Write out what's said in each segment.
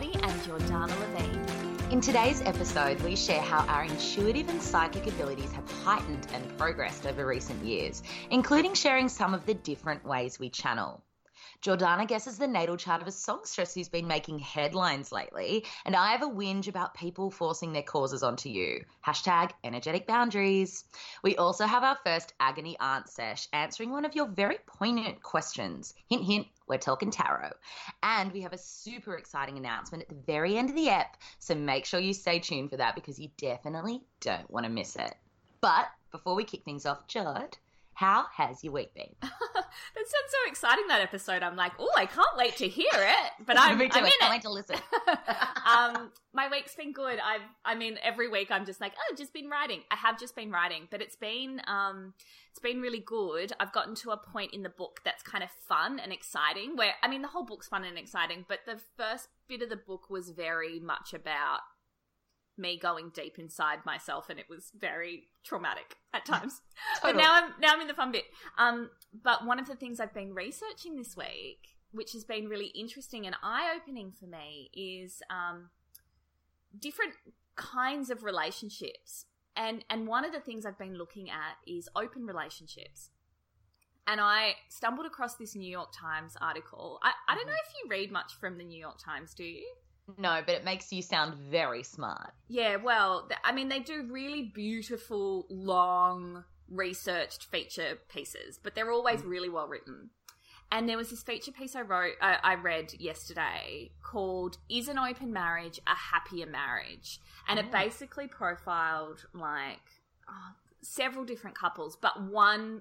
And your Dana Levine. In today's episode, we share how our intuitive and psychic abilities have heightened and progressed over recent years, including sharing some of the different ways we channel. Jordana guesses the natal chart of a songstress who's been making headlines lately, and I have a whinge about people forcing their causes onto you. Hashtag energetic boundaries. We also have our first agony aunt sesh, answering one of your very poignant questions. Hint, hint, we're talking tarot. And we have a super exciting announcement at the very end of the ep, so make sure you stay tuned for that because you definitely don't want to miss it. But before we kick things off, Jord, how has your week been? That sounds so exciting, that episode. I'm like, oh, I can't wait to hear it. But I'm in it. Can't wait to listen. My week's been good. I mean, every week I'm just like, oh, I've just been writing. I have just been writing, but it's been really good. I've gotten to a point in the book that's kind of fun and exciting. Where I mean, the whole book's fun and exciting, but the first bit of the book was very much about me going deep inside myself, and it was very traumatic at times. Totally. But now I'm in the fun bit. But one of the things I've been researching this week, which has been really interesting and eye-opening for me, is different kinds of relationships. And one of the things I've been looking at is open relationships. And I stumbled across this New York Times article. I don't know if you read much from the New York Times, do you? No, but it makes you sound very smart. Yeah, well, I mean, they do really beautiful, long, researched feature pieces, but they're always really well written. And there was this feature piece I read yesterday called "Is an Open Marriage a Happier Marriage?" And it basically profiled like several different couples, but one.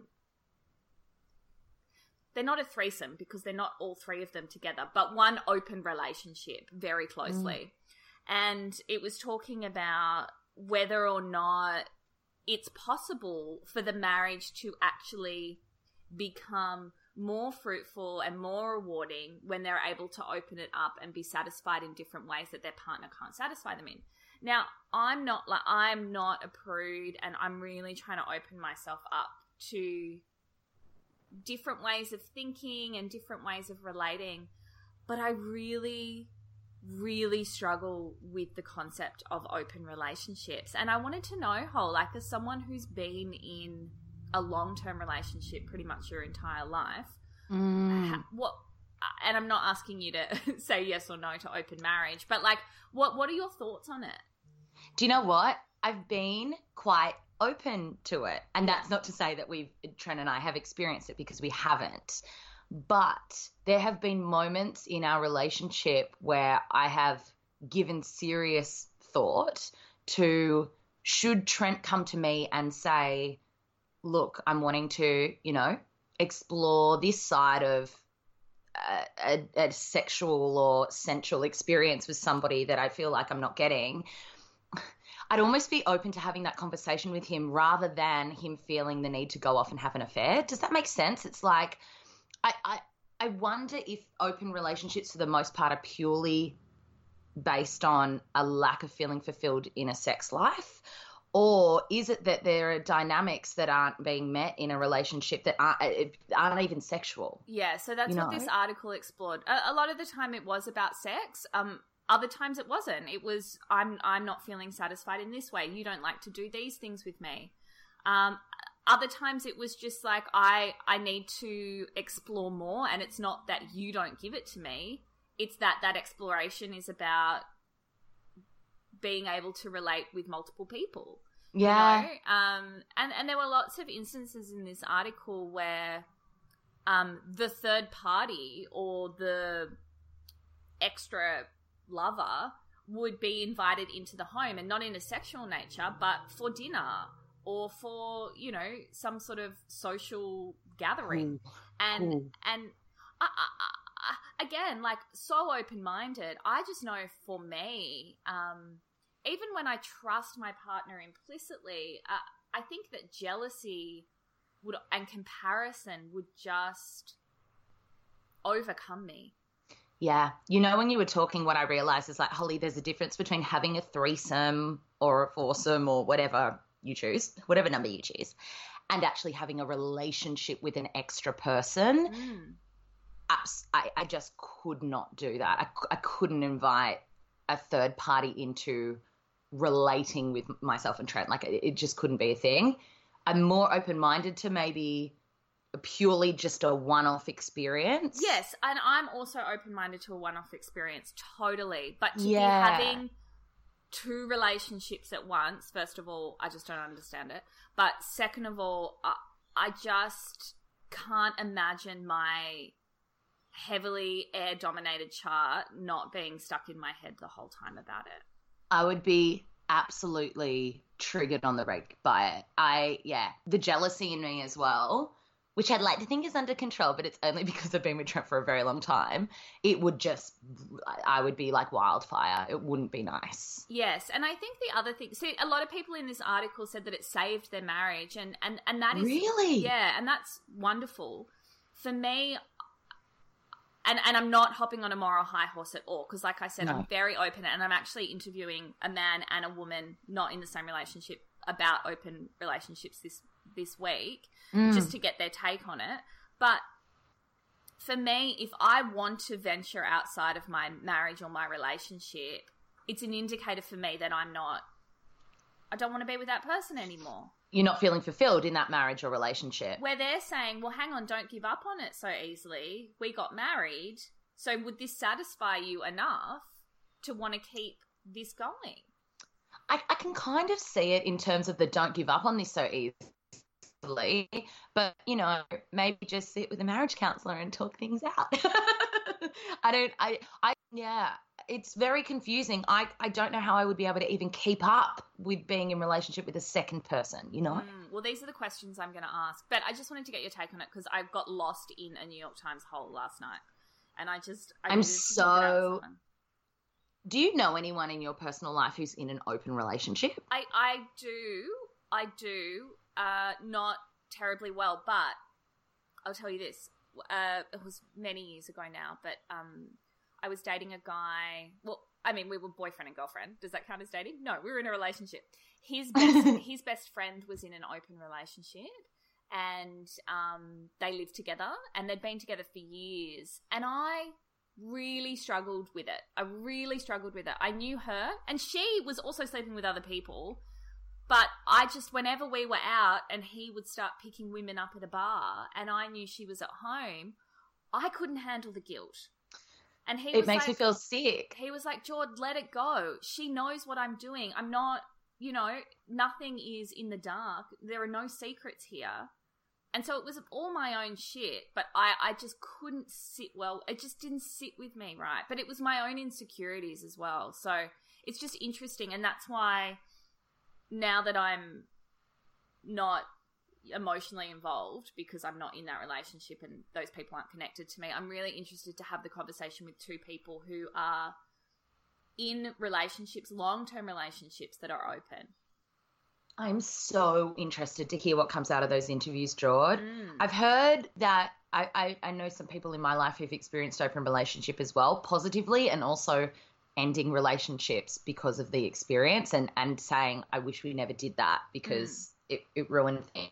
They're not a threesome because they're not all three of them together, but one open relationship very closely. And it was talking about whether or not it's possible for the marriage to actually become more fruitful and more rewarding when they're able to open it up and be satisfied in different ways that their partner can't satisfy them in. Now, I'm not a prude, and I'm really trying to open myself up to different ways of thinking and different ways of relating, but I really, really struggle with the concept of open relationships. And I wanted to know, as someone who's been in a long-term relationship pretty much your entire life, what? And I'm not asking you to say yes or no to open marriage, but like, what are your thoughts on it? Do you know what? I've been quite open to it, and that's not to say that Trent and I have experienced it, because we haven't, but there have been moments in our relationship where I have given serious thought to, should Trent come to me and say, look, I'm wanting to, explore this side of a sexual or sensual experience with somebody that I feel like I'm not getting. I'd almost be open to having that conversation with him rather than him feeling the need to go off and have an affair. Does that make sense? It's like I wonder if open relationships for the most part are purely based on a lack of feeling fulfilled in a sex life, or is it that there are dynamics that aren't being met in a relationship that aren't even sexual? Yeah, so that's what this article explored. A lot of the time it was about sex. Other times it wasn't. It was, I'm not feeling satisfied in this way. You don't like to do these things with me. Other times it was just like, I need to explore more, and it's not that you don't give it to me. It's that exploration is about being able to relate with multiple people. Yeah. And there were lots of instances in this article where the third party or the extra lover would be invited into the home, and not in a sexual nature, but for dinner or for, you know, some sort of social gathering. And I again, like, so open-minded. I just know for me, even when I trust my partner implicitly, I think that jealousy would and comparison would just overcome me. Yeah. You know, when you were talking, what I realized is, like, Holly, there's a difference between having a threesome or a foursome or whatever you choose, whatever number you choose, and actually having a relationship with an extra person. I just could not do that. I couldn't invite a third party into relating with myself and Trent. Like, it just couldn't be a thing. I'm more open-minded to maybe purely just a one-off experience. Yes, and I'm also open-minded to a one-off experience, totally. But to be having two relationships at once, first of all, I just don't understand it. But second of all, I just can't imagine my heavily air-dominated chart not being stuck in my head the whole time about it. I would be absolutely triggered on the rake by it. The jealousy in me as well, which I'd like to think is under control, but it's only because I've been with Trent for a very long time. I would be like wildfire. It wouldn't be nice. Yes. And I think the other thing, see, a lot of people in this article said that it saved their marriage, and that is really, and that's wonderful. For me, And I'm not hopping on a moral high horse at all, because, like I said, I'm very open, and I'm actually interviewing a man and a woman not in the same relationship about open relationships this week, just to get their take on it. But for me, if I want to venture outside of my marriage or my relationship, it's an indicator for me that I don't want to be with that person anymore. You're not feeling fulfilled in that marriage or relationship. Where they're saying, well, hang on, don't give up on it so easily. We got married, so would this satisfy you enough to want to keep this going? I can kind of see it in terms of the don't give up on this so easily, but, you know, maybe just sit with a marriage counsellor and talk things out. It's very confusing. I don't know how I would be able to even keep up with being in relationship with a second person, you know? Well, these are the questions I'm going to ask. But I just wanted to get your take on it, because I got lost in a New York Times hole last night. And I'm so... Do you know anyone in your personal life who's in an open relationship? I do. Not terribly well, but I'll tell you this. It was many years ago now, but... I was dating a guy. Well, I mean, we were boyfriend and girlfriend. Does that count as dating? No, we were in a relationship. His best friend was in an open relationship, and they lived together, and they'd been together for years. And I really struggled with it. I knew her, and she was also sleeping with other people. But I just, whenever we were out and he would start picking women up at a bar and I knew she was at home, I couldn't handle the guilt. And it makes me feel sick. He was like, Jord, let it go. She knows what I'm doing. I'm not, you know, nothing is in the dark. There are no secrets here. And so it was all my own shit, but I just couldn't sit well. It just didn't sit with me, right? But it was my own insecurities as well. So it's just interesting. And that's why now that I'm not emotionally involved, because I'm not in that relationship and those people aren't connected to me, I'm really interested to have the conversation with two people who are in relationships, long-term relationships that are open. I'm so interested to hear what comes out of those interviews, Jord. I've heard that I know some people in my life who've experienced open relationship as well, positively, and also ending relationships because of the experience and saying, I wish we never did that because it ruined things.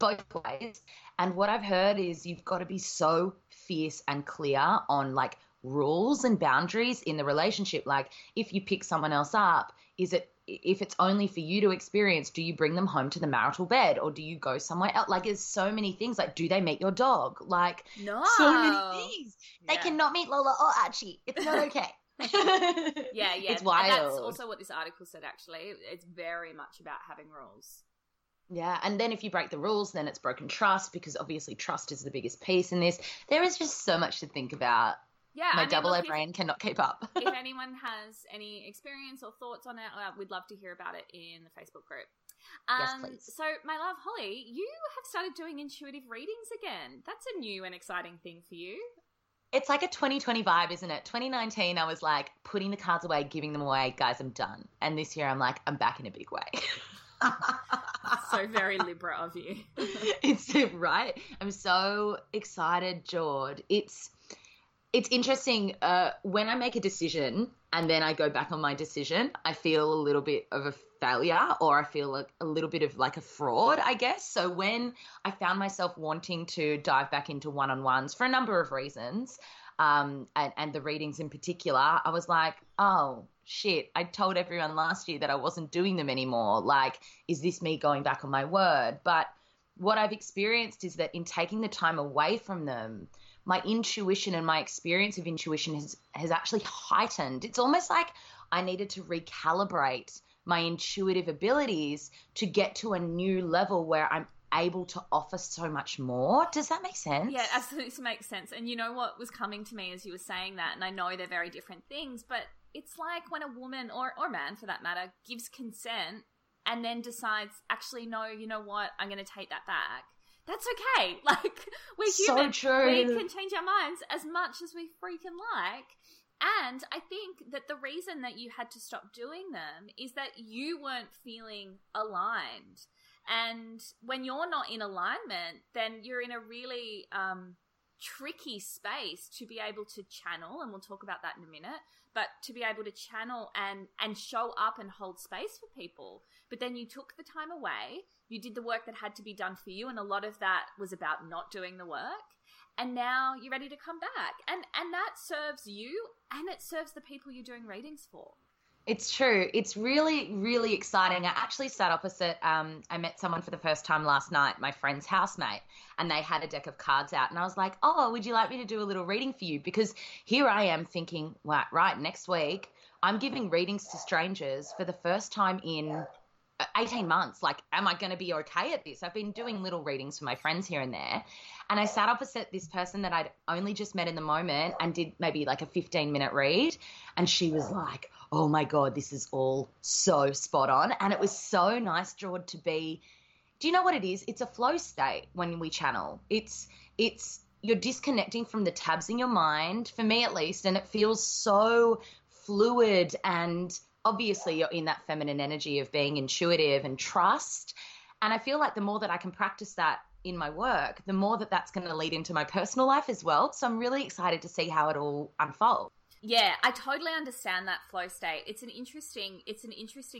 Both ways. And what I've heard is you've got to be so fierce and clear on, like, rules and boundaries in the relationship. Like, if you pick someone else up, if it's only for you to experience, do you bring them home to the marital bed, or do you go somewhere else? Like, there's so many things. Like, do they meet your dog? Like, no. So many things. Yeah. They cannot meet Lola or Archie. It's not okay. Yeah. It's wild. And that's also what this article said, actually. It's very much about having rules. Yeah, and then if you break the rules, then it's broken trust, because obviously trust is the biggest piece in this. There is just so much to think about Yeah, my double-A brain cannot keep up. If anyone has any experience or thoughts on it, we'd love to hear about it in the Facebook group. Yes, please. So, my love Holly, you have started doing intuitive readings again. That's a new and exciting thing for you. It's like a 2020 vibe, isn't it? 2019, I was like putting the cards away, giving them away. Guys, I'm done. And this year I'm like, I'm back in a big way. So very Libra of you. It's right. I'm so excited, Jord. It's interesting. When I make a decision and then I go back on my decision, I feel a little bit of a failure, or I feel like a little bit of like a fraud, I guess. So when I found myself wanting to dive back into one-on-ones for a number of reasons, and the readings in particular, I was like, oh, shit, I told everyone last year that I wasn't doing them anymore. Like, is this me going back on my word? But what I've experienced is that in taking the time away from them, my intuition and my experience of intuition has actually heightened. It's almost like I needed to recalibrate my intuitive abilities to get to a new level where I'm able to offer so much more. Does that make sense? Yeah, absolutely makes sense. And you know what was coming to me as you were saying that, and I know they're very different things, but it's like when a woman or man for that matter gives consent and then decides, actually, no, you know what, I'm going to take that back. That's okay. Like, we're human. So true. We can change our minds as much as we freaking like. And I think that the reason that you had to stop doing them is that you weren't feeling aligned. And when you're not in alignment, then you're in a really tricky space to be able to channel, and we'll talk about that in a minute, but to be able to channel and show up and hold space for people. But then you took the time away, you did the work that had to be done for you, and a lot of that was about not doing the work. And now you're ready to come back. And that serves you, and it serves the people you're doing readings for. It's true. It's really, really exciting. I actually sat opposite, I met someone for the first time last night, my friend's housemate, and they had a deck of cards out. And I was like, oh, would you like me to do a little reading for you? Because here I am thinking, well, right, next week I'm giving readings to strangers for the first time in 18 months. Like, am I going to be okay at this? I've been doing little readings for my friends here and there. And I sat opposite this person that I'd only just met in the moment and did maybe like a 15-minute read. And she was like, oh my God, this is all so spot on. And it was so nice, Jord, to be, do you know what it is? It's a flow state when we channel. It's you're disconnecting from the tabs in your mind, for me at least, and it feels so fluid. And obviously you're in that feminine energy of being intuitive and trust. And I feel like the more that I can practice that in my work, the more that that's going to lead into my personal life as well. So I'm really excited to see how it all unfolds. Yeah, I totally understand that flow state. It's an interesting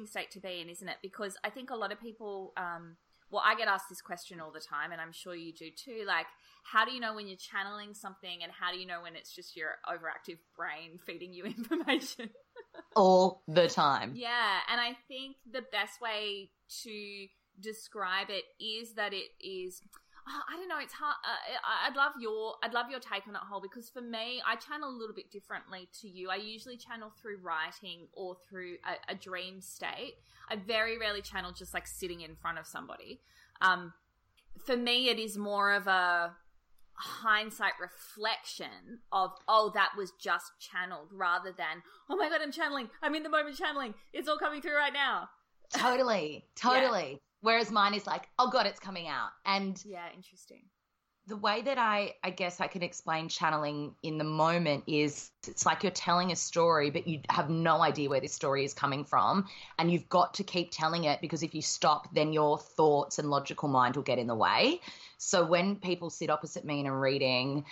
state to be in, isn't it? Because I think a lot of people, I get asked this question all the time, and I'm sure you do too. Like, how do you know when you're channeling something, and how do you know when it's just your overactive brain feeding you information? All the time. Yeah, and I think the best way to describe it is that it is... I don't know. It's hard. I'd love your take on it, Hol, because for me, I channel a little bit differently to you. I usually channel through writing or through a dream state. I very rarely channel just like sitting in front of somebody. For me, it is more of a hindsight reflection of, oh, that was just channeled, rather than, oh my God, I'm channeling. I'm in the moment channeling. It's all coming through right now. Totally. Yeah. Whereas mine is like, oh, God, it's coming out. And yeah, interesting. The way that I guess I can explain channeling in the moment is it's like you're telling a story, but you have no idea where this story is coming from. And you've got to keep telling it, because if you stop, then your thoughts and logical mind will get in the way. So when people sit opposite me in a reading,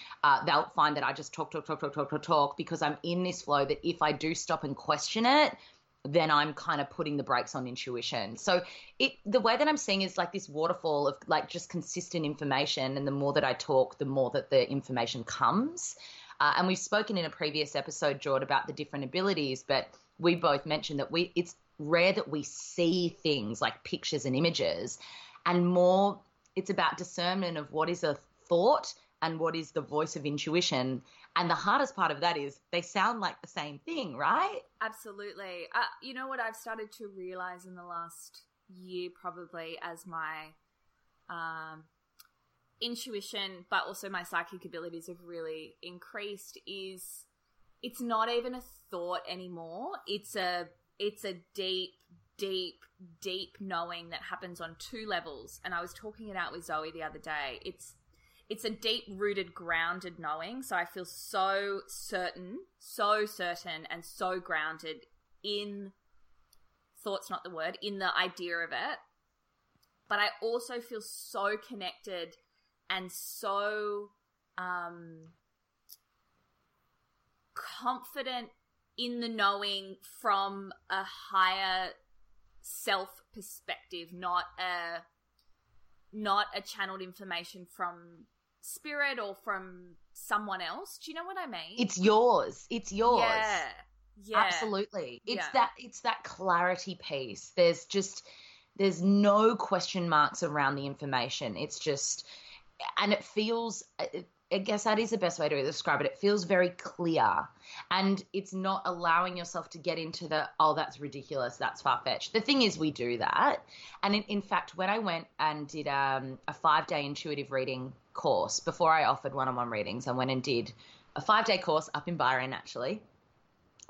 they'll find that I just talk, because I'm in this flow that if I do stop and question it, then I'm kind of putting the brakes on intuition. So the way that I'm seeing is like this waterfall of like just consistent information, and the more that I talk, the more that the information comes. And we've spoken in a previous episode, Jord, about the different abilities, but we both mentioned that it's rare that we see things like pictures and images, and more it's about discernment of what is a thought and what is the voice of intuition. And the hardest part of that is they sound like the same thing, right? Absolutely. You know what I've started to realize in the last year, probably, as my intuition, but also my psychic abilities have really increased, is it's not even a thought anymore. It's a deep knowing that happens on two levels. And I was talking it out with Zoe the other day. It's a deep-rooted, grounded knowing. So I feel so certain and so grounded in thought's not the word, in the idea of it. But I also feel so connected and so confident in the knowing from a higher self perspective, not a channeled information from spirit or from someone else. Do you know what I mean? It's yours. Yeah. Absolutely. It's that clarity piece. There's no question marks around the information. It's just, and it feels, I guess that is the best way to describe it. It feels very clear, and it's not allowing yourself to get into the, oh, that's ridiculous, that's far-fetched. The thing is, we do that. And in fact, when I went and did a 5-day intuitive reading course, before I offered one-on-one readings, I went and did a 5-day course up in Byron, actually,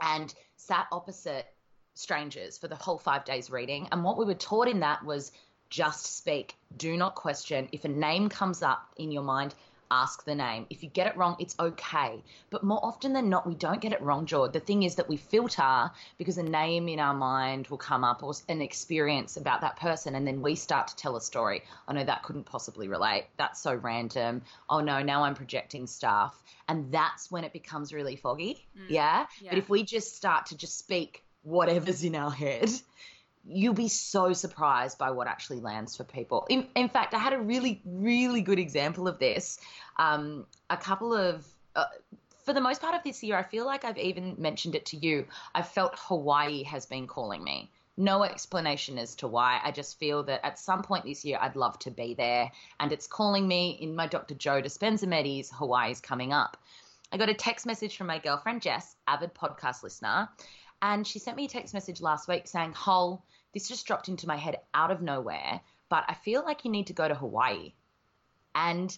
and sat opposite strangers for the whole 5 days reading. And what we were taught in that was just speak, do not question. If a name comes up in your mind, ask the name. If you get it wrong, it's okay. But more often than not, we don't get it wrong, Jord. The thing is that we filter because a name in our mind will come up or an experience about that person, and then we start to tell a story. Oh, no, that couldn't possibly relate. That's so random. Oh, no, now I'm projecting stuff. And that's when it becomes really foggy, yeah? But if we just start to just speak whatever's in our head, you'll be so surprised by what actually lands for people. In fact, I had a really, really good example of this. For the most part of this year, I feel like I've even mentioned it to you. I felt Hawaii has been calling me. No explanation as to why. I just feel that at some point this year, I'd love to be there. And it's calling me in my Dr. Joe Dispenza Medis, Hawaii's coming up. I got a text message from my girlfriend, Jess, avid podcast listener. And she sent me a text message last week saying, Hol, this just dropped into my head out of nowhere, but I feel like you need to go to Hawaii. And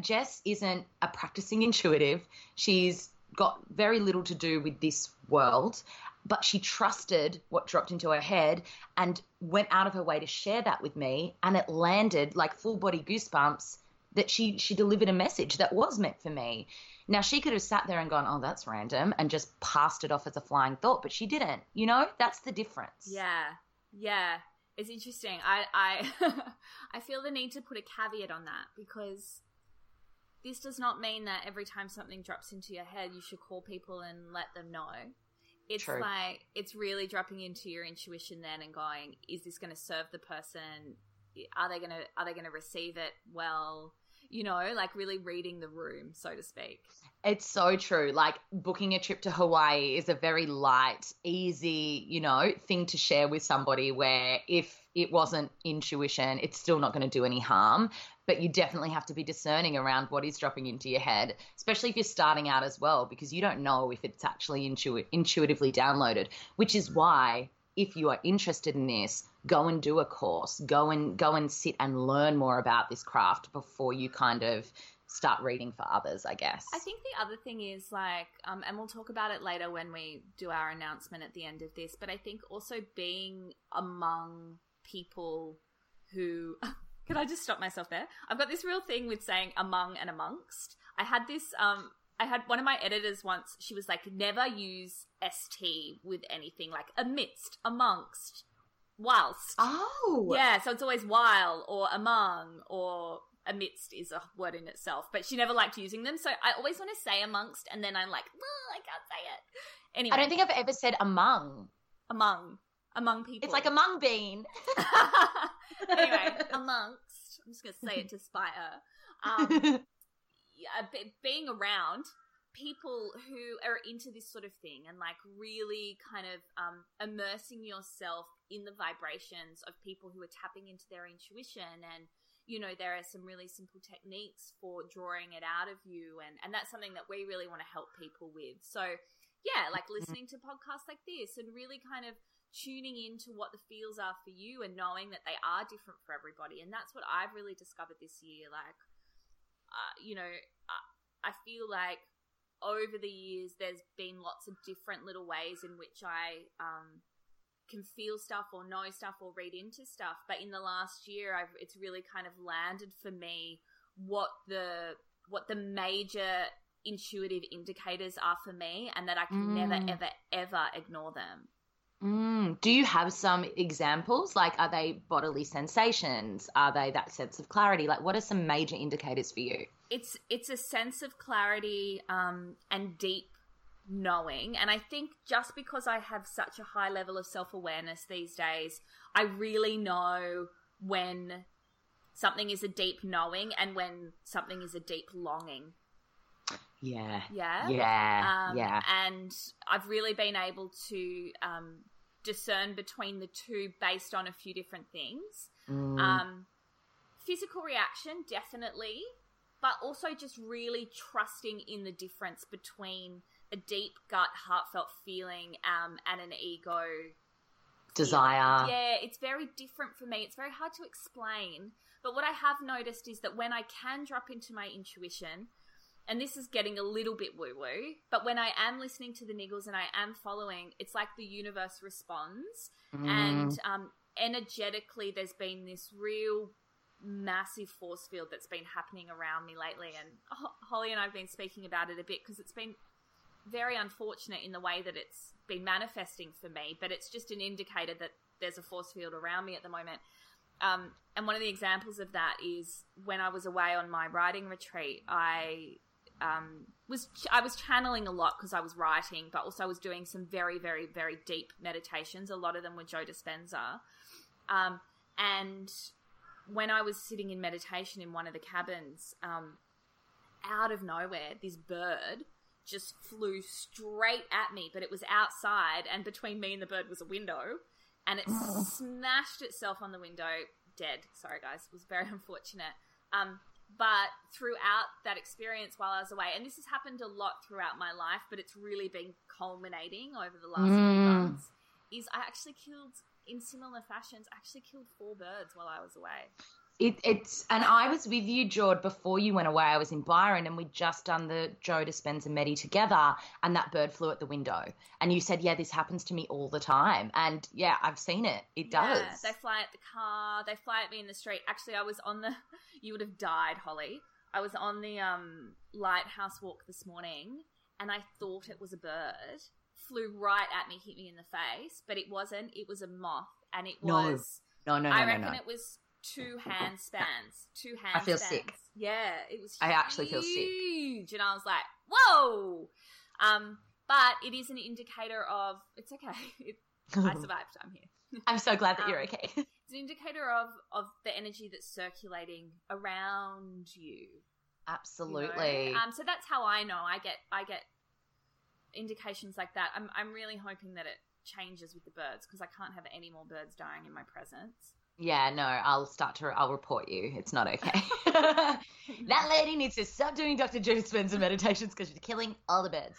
Jess isn't a practicing intuitive. She's got very little to do with this world, but she trusted what dropped into her head and went out of her way to share that with me. And it landed like full body goosebumps that she delivered a message that was meant for me. Now, she could have sat there and gone, oh, that's random, and just passed it off as a flying thought, but she didn't. You know, that's the difference. Yeah. It's interesting. I I feel the need to put a caveat on that, because this does not mean that every time something drops into your head, you should call people and let them know. It's true. Like, it's really dropping into your intuition then and going, is this going to serve the person? Are they going to receive it well? You know, like really reading the room, so to speak. It's so true. Like, booking a trip to Hawaii is a very light, easy, you know, thing to share with somebody where if it wasn't intuition, it's still not going to do any harm. But you definitely have to be discerning around what is dropping into your head, especially if you're starting out as well, because you don't know if it's actually intuitively downloaded, which is why if you are interested in this, go and do a course, go and sit and learn more about this craft before you kind of start reading for others, I guess. I think the other thing is like, and we'll talk about it later when we do our announcement at the end of this, but I think also being among people who, can I just stop myself there? I've got this real thing with saying among and amongst. I had one of my editors once, she was like, never use ST with anything, like amidst, amongst, whilst. Oh. Yeah, so it's always while or among, or amidst is a word in itself, but she never liked using them. So I always want to say amongst, and then I'm like, I can't say it. Anyway. I don't think I've ever said among. Among people. It's like among bean. Anyway, amongst. I'm just going to say it to spite her. Being around people who are into this sort of thing and like really kind of immersing yourself in the vibrations of people who are tapping into their intuition. And, you know, there are some really simple techniques for drawing it out of you. And that's something that we really want to help people with. So, yeah, like listening to podcasts like this and really kind of tuning into what the feels are for you and knowing that they are different for everybody. And that's what I've really discovered this year. Like, I feel like over the years, there's been lots of different little ways in which I can feel stuff or know stuff or read into stuff. But in the last year, it's really kind of landed for me what the major intuitive indicators are for me, and that I can never, ever, ever ignore them. Do you have some examples? Like, are they bodily sensations? Are they that sense of clarity? Like, what are some major indicators for you? It's a sense of clarity and deep knowing. And I think just because I have such a high level of self-awareness these days, I really know when something is a deep knowing and when something is a deep longing. Yeah. And I've really been able to discern between the two based on a few different things. Physical reaction, definitely, but also just really trusting in the difference between a deep gut heartfelt feeling and an ego desire. Yeah, it's very different for me. It's very hard to explain. But what I have noticed is that when I can drop into my intuition, and this is getting a little bit woo-woo, but when I am listening to the niggles and I am following, it's like the universe responds. And energetically there's been this real massive force field that's been happening around me lately. And Holly and I have been speaking about it a bit because it's been very unfortunate in the way that it's been manifesting for me, but it's just an indicator that there's a force field around me at the moment. And one of the examples of that is when I was away on my writing retreat, I was channeling a lot because I was writing, but also I was doing some very, very, very deep meditations. A lot of them were Joe Dispenza. And when I was sitting in meditation in one of the cabins, out of nowhere, this bird just flew straight at me, but it was outside, and between me and the bird was a window, and it smashed itself on the window, dead. Sorry, guys. It was very unfortunate. But throughout that experience while I was away, and this has happened a lot throughout my life, but it's really been culminating over the last few months, is I actually killed, in similar fashions, I actually killed 4 birds while I was away. And I was with you, Jord, before you went away. I was in Byron and we'd just done the Joe Dispenza Medi together, and that bird flew at the window. And you said, yeah, this happens to me all the time. And, yeah, I've seen it. It does. They fly at the car. They fly at me in the street. Actually, I was on the – you would have died, Holly. I was on the lighthouse walk this morning, and I thought it was a bird. Flew right at me, hit me in the face, but it wasn't. It was a moth, and it was – I reckon it was – 2 hand spans. I feel sick. Yeah, it was huge. I actually feel sick. And I was like, whoa. But it is an indicator of it's okay. I survived. I'm here. I'm so glad that you're okay. It's an indicator of the energy that's circulating around you. Absolutely. You know? So that's how I know. I get indications like that. I'm really hoping that it changes with the birds because I can't have any more birds dying in my presence. Yeah, no, I'll report you. It's not okay. That lady needs to stop doing Dr. Joe Dispenza meditations because she's killing all the birds.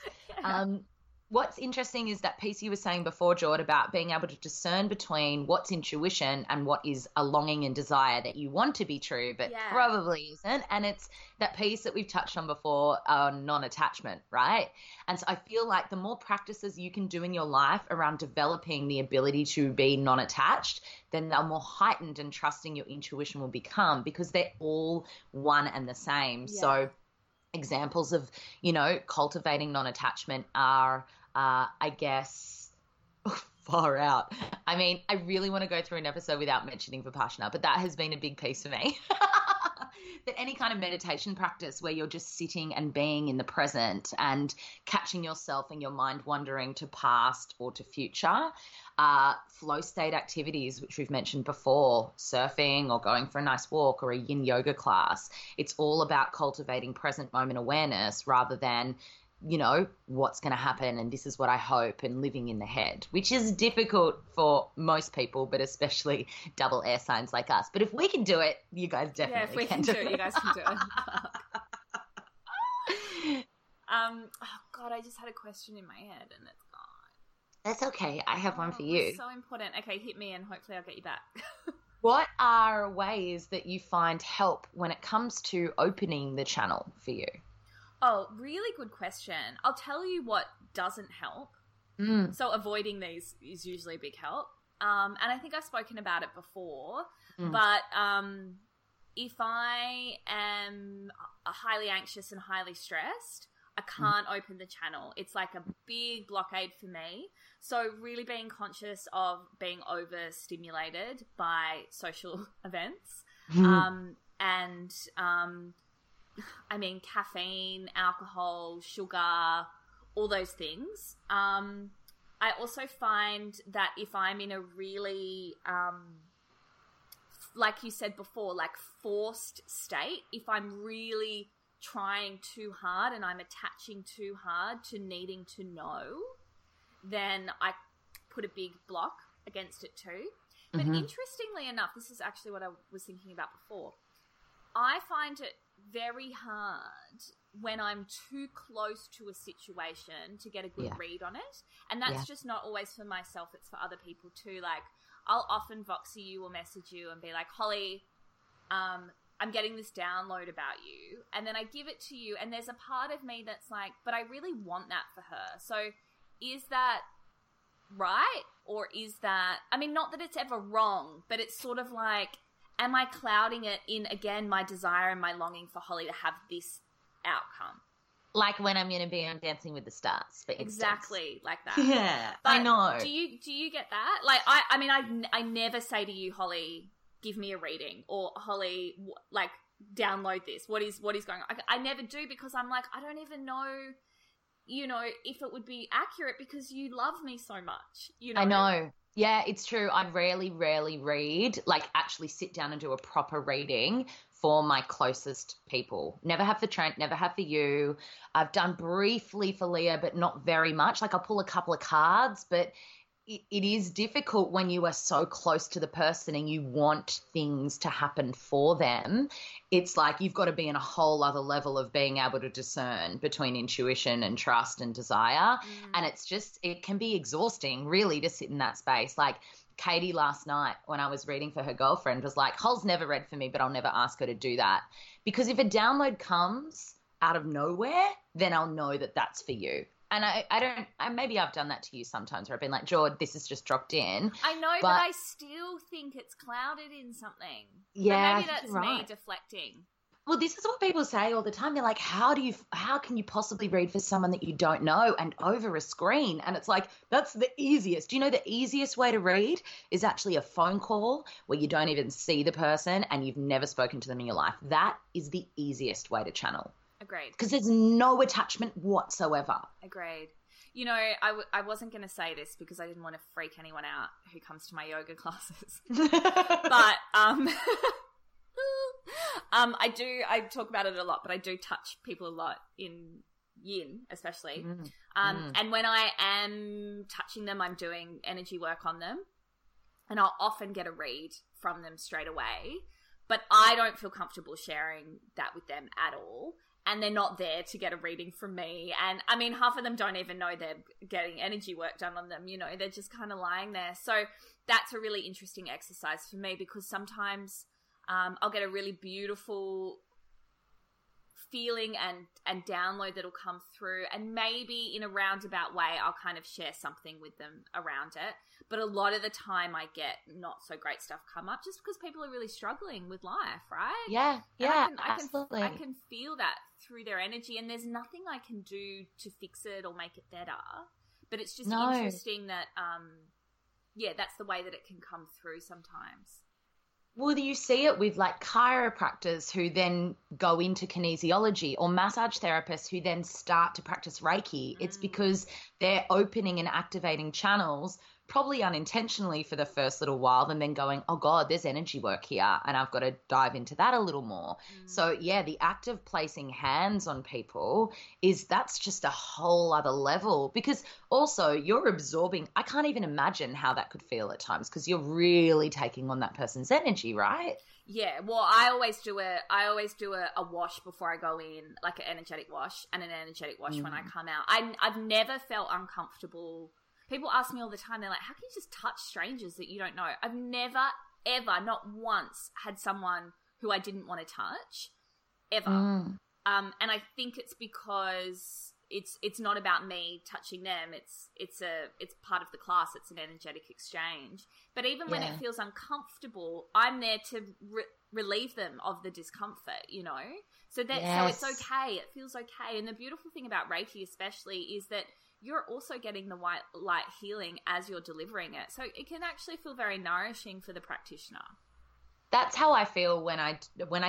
What's interesting is that piece you were saying before, Jord, about being able to discern between what's intuition and what is a longing and desire that you want to be true but probably isn't. And it's that piece that we've touched on before on non-attachment, right? And so I feel like the more practices you can do in your life around developing the ability to be non-attached, then the more heightened and trusting your intuition will become because they're all one and the same. Yeah. So examples of, you know, cultivating non-attachment are, I guess, far out. I mean, I really want to go through an episode without mentioning Vipassana, but that has been a big piece for me. That any kind of meditation practice where you're just sitting and being in the present and catching yourself and your mind wandering to past or to future, flow state activities, which we've mentioned before, surfing or going for a nice walk or a yin yoga class. It's all about cultivating present moment awareness rather than, you know, what's going to happen and this is what I hope and living in the head, which is difficult for most people, but especially double air signs like us. But if we can do it, you guys definitely can. Yeah, if we can do it, you guys can do it. Oh God, I just had a question in my head and it's gone. That's okay. I have one for you. So important. Okay, hit me and hopefully I'll get you back. What are ways that you find help when it comes to opening the channel for you? Oh, really good question. I'll tell you what doesn't help. So avoiding these is usually a big help. And I think I've spoken about it before, but if I am highly anxious and highly stressed, I can't open the channel. It's like a big blockade for me. So really being conscious of being overstimulated by social events, and I mean caffeine, alcohol, sugar, all those things. I also find that if I'm in a really, like you said before, like forced state, if I'm really trying too hard and I'm attaching too hard to needing to know, then I put a big block against it too. But interestingly enough, this is actually what I was thinking about before. I find it very hard when I'm too close to a situation to get a good read on it. And that's just not always for myself. It's for other people too. Like I'll often voxy you or message you and be like, Holly, I'm getting this download about you. And then I give it to you. And there's a part of me that's like, but I really want that for her. So is that right? Or is that, I mean, not that it's ever wrong, but it's sort of like, am I clouding it in, again, my desire and my longing for Holly to have this outcome? Like when I'm going to be on Dancing with the Stars, for instance. Exactly, like that. Yeah, but I know. Do you get that? Like, I mean, I never say to you, Holly, give me a reading, or Holly, like, download this. What is going on? I never do, because I'm like, I don't even know, you know, if it would be accurate, because you love me so much. You know. I know. Yeah, it's true. I rarely read, like actually sit down and do a proper reading for my closest people. Never have for Trent, never have for you. I've done briefly for Leah, but not very much. Like I'll pull a couple of cards, but it is difficult when you are so close to the person and you want things to happen for them. It's like you've got to be in a whole other level of being able to discern between intuition and trust and desire. And it's just, it can be exhausting really to sit in that space. Like Katie last night when I was reading for her girlfriend was like, Hol's never read for me, but I'll never ask her to do that. Because if a download comes out of nowhere, then I'll know that that's for you. And I maybe I've done that to you sometimes where I've been like, Jord, this has just dropped in. I know, but I still think it's clouded in something. Yeah. But maybe that's right. Me deflecting. Well, this is what people say all the time. They're like, how can you possibly read for someone that you don't know and over a screen? And it's like, that's the easiest. Do you know the easiest way to read is actually a phone call where you don't even see the person and you've never spoken to them in your life? That is the easiest way to channel. Agreed. Because there's no attachment whatsoever. Agreed. You know, I wasn't going to say this because I didn't want to freak anyone out who comes to my yoga classes. But I talk about it a lot, but I do touch people a lot in yin especially. And when I am touching them, I'm doing energy work on them. And I'll often get a read from them straight away. But I don't feel comfortable sharing that with them at all. And they're not there to get a reading from me. And, I mean, half of them don't even know they're getting energy work done on them. You know, they're just kind of lying there. So that's a really interesting exercise for me because sometimes I'll get a really beautiful feeling and download that'll come through. And maybe in a roundabout way, I'll kind of share something with them around it. But a lot of the time I get not so great stuff come up just because people are really struggling with life, right? Yeah, yeah, and absolutely. I can feel that through their energy, and there's nothing I can do to fix it or make it better. But it's just interesting that, that's the way that it can come through sometimes. Well, you see it with like chiropractors who then go into kinesiology or massage therapists who then start to practice Reiki. It's because they're opening and activating channels probably unintentionally for the first little while and then going, oh God, there's energy work here and I've got to dive into that a little more. So yeah, the act of placing hands on people that's just a whole other level because also you're absorbing, I can't even imagine how that could feel at times because you're really taking on that person's energy, right? Yeah, well, I always do a wash before I go in, like an energetic wash and an energetic wash when I come out. I've never felt uncomfortable. People ask me all the time, they're like, how can you just touch strangers that you don't know? I've never, ever, not once had someone who I didn't want to touch, ever. And I think it's because it's not about me touching them. It's part of the class. It's an energetic exchange. But even when it feels uncomfortable, I'm there to relieve them of the discomfort, you know? So it's okay. It feels okay. And the beautiful thing about Reiki especially is that you're also getting the white light healing as you're delivering it. So it can actually feel very nourishing for the practitioner. That's how I feel when I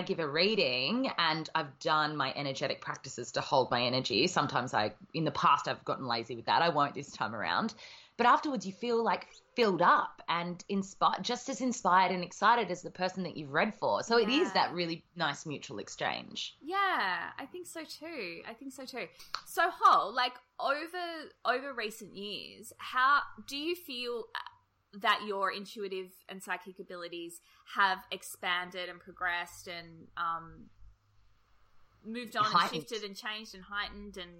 give a reading and I've done my energetic practices to hold my energy. Sometimes in the past, I've gotten lazy with that. I won't this time around. But afterwards you feel like filled up and inspired, just as inspired and excited as the person that you've read for. So it is that really nice mutual exchange. Yeah, I think so too. So Hol, like over recent years, how do you feel that your intuitive and psychic abilities have expanded and progressed and moved on heightened. And shifted and changed and heightened and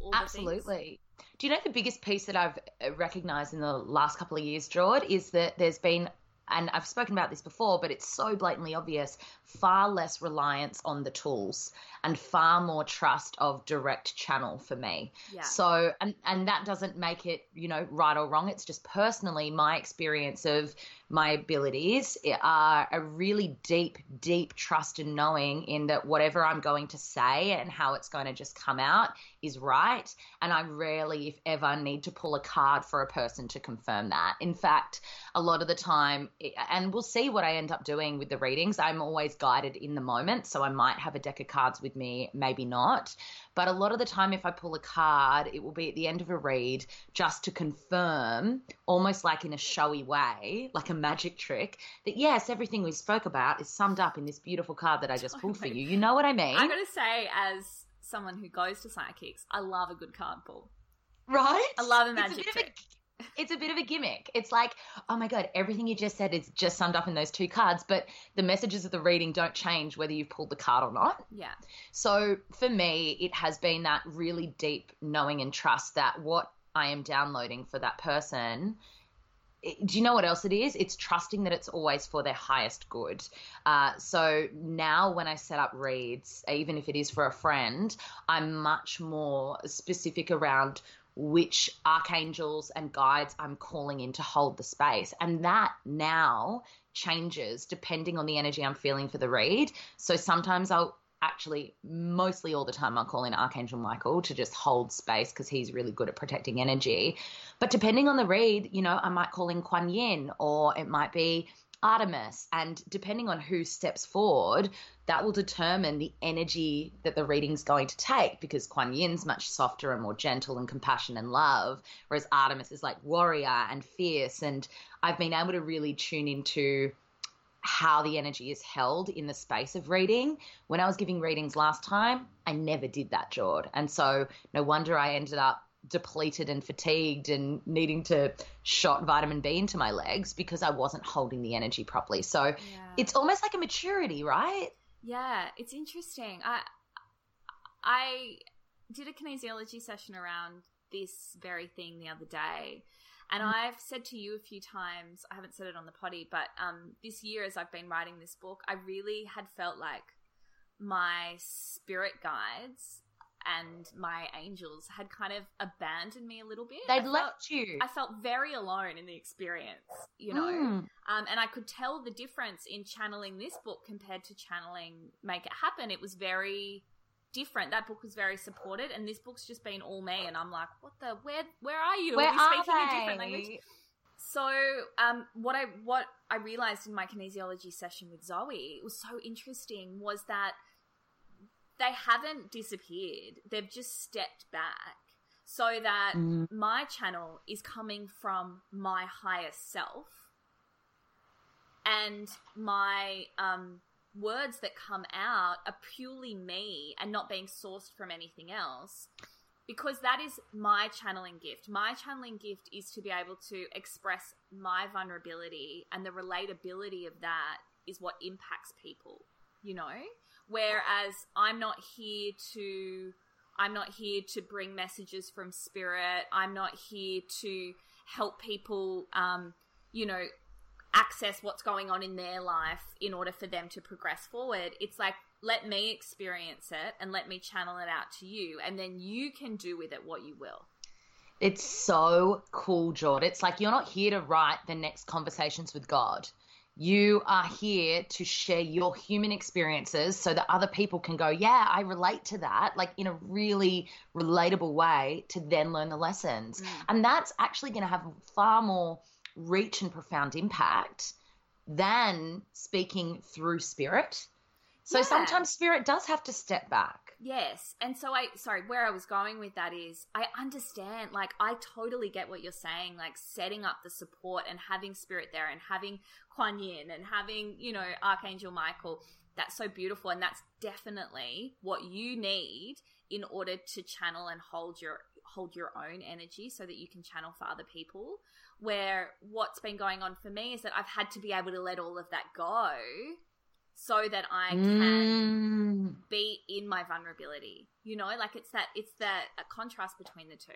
all the Absolutely. Things? Do you know the biggest piece that I've recognised in the last couple of years, Jord, is that there's been, and I've spoken about this before, but it's so blatantly obvious, far less reliance on the tools and far more trust of direct channel for me. Yeah. So, and that doesn't make it, you know, right or wrong. It's just personally my experience of my abilities are a really deep, deep trust and knowing in that whatever I'm going to say and how it's going to just come out is right. And I rarely, if ever, need to pull a card for a person to confirm that. In fact, a lot of the time, and we'll see what I end up doing with the readings, I'm always guided in the moment. So I might have a deck of cards with me, maybe not. But a lot of the time, if I pull a card, it will be at the end of a read just to confirm, almost like in a showy way, like a magic trick, that yes, everything we spoke about is summed up in this beautiful card that I just pulled for you. You know what I mean? I'm going to say, as someone who goes to psychics, I love a good card pull. Right? I love a magic trick. It's a bit of a gimmick. It's like, oh my God, everything you just said is just summed up in those two cards, but the messages of the reading don't change whether you've pulled the card or not. Yeah. So for me, it has been that really deep knowing and trust that what I am downloading for that person, do you know what else it is? It's trusting that it's always for their highest good. So now when I set up reads, even if it is for a friend, I'm much more specific around which archangels and guides I'm calling in to hold the space. And that now changes depending on the energy I'm feeling for the read. So sometimes mostly all the time I'll call in Archangel Michael to just hold space because he's really good at protecting energy. But depending on the read, you know, I might call in Quan Yin or it might be Artemis. And depending on who steps forward, that will determine the energy that the reading's going to take, because Quan Yin's much softer and more gentle and compassion and love, whereas Artemis is like warrior and fierce. And I've been able to really tune into how the energy is held in the space of reading. When I was giving readings last time, I never did that, Jord. And so no wonder I ended up depleted and fatigued and needing to shot vitamin B into my legs because I wasn't holding the energy properly. So it's almost like a maturity, right? Yeah, it's interesting. I did a kinesiology session around this very thing the other day. And I've said to you a few times, I haven't said it on the potty, but this year as I've been writing this book, I really had felt like my spirit guides and my angels had kind of abandoned me a little bit. They'd left you. I felt very alone in the experience, you know. And I could tell the difference in channeling this book compared to channeling Make It Happen. It was very different. That book was very supported, and this book's just been all me, and I'm like, where are you? Where are you speaking a different language? So what I realized in my kinesiology session with Zoe, it was so interesting, was that they haven't disappeared. They've just stepped back so that my channel is coming from my higher self, and my words that come out are purely me and not being sourced from anything else, because that is my channeling gift. My channeling gift is to be able to express my vulnerability, and the relatability of that is what impacts people, you know, whereas I'm not here to bring messages from spirit. I'm not here to help people, you know, access what's going on in their life in order for them to progress forward. It's like, let me experience it and let me channel it out to you, and then you can do with it what you will. It's so cool, Jordan. It's like you're not here to write the next conversations with God. You are here to share your human experiences so that other people can go, yeah, I relate to that, like in a really relatable way, to then learn the lessons. Mm. And that's actually going to have far more reach and profound impact than speaking through spirit. So sometimes spirit does have to step back. Yes. And so where I was going with that is I understand, like, I totally get what you're saying, like setting up the support and having spirit there and having Quan Yin and having, you know, Archangel Michael. That's so beautiful. And that's definitely what you need in order to channel and hold your own energy so that you can channel for other people. Where what's been going on for me is that I've had to be able to let all of that go so that I can be in my vulnerability, you know, like it's that a contrast between the two.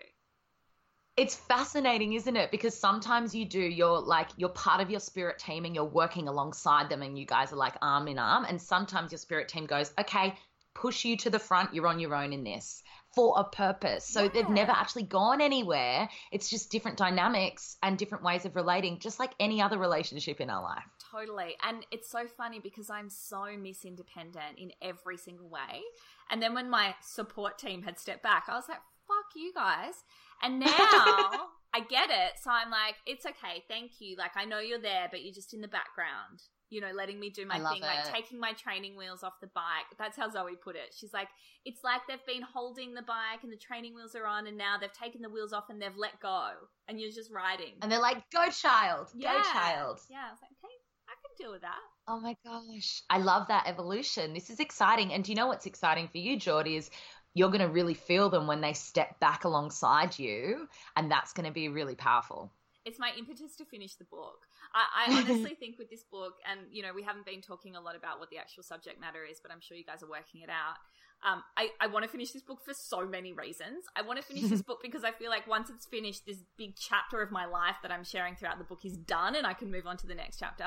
It's fascinating, isn't it? Because sometimes you're part of your spirit team and you're working alongside them and you guys are like arm in arm. And sometimes your spirit team goes, okay, push you to the front. You're on your own in this for a purpose. So they've never actually gone anywhere. It's just different dynamics and different ways of relating, just like any other relationship in our life. Totally. And it's so funny because I'm so misindependent in every single way. And then when my support team had stepped back, I was like, fuck you guys. And now I get it. So I'm like, it's okay. Thank you. Like, I know you're there, but you're just in the background, you know, letting me do my thing, like taking my training wheels off the bike. That's how Zoe put it. She's like, it's like they've been holding the bike and the training wheels are on and now they've taken the wheels off and they've let go and you're just riding. And they're like, go child, go child. Yeah, I was like, okay, I can deal with that. Oh my gosh. I love that evolution. This is exciting. And do you know what's exciting for you, Jordy, is you're going to really feel them when they step back alongside you, and that's going to be really powerful. It's my impetus to finish the book. I honestly think with this book, and, you know, we haven't been talking a lot about what the actual subject matter is, but I'm sure you guys are working it out. I want to finish this book for so many reasons. I want to finish this book because I feel like once it's finished, this big chapter of my life that I'm sharing throughout the book is done and I can move on to the next chapter.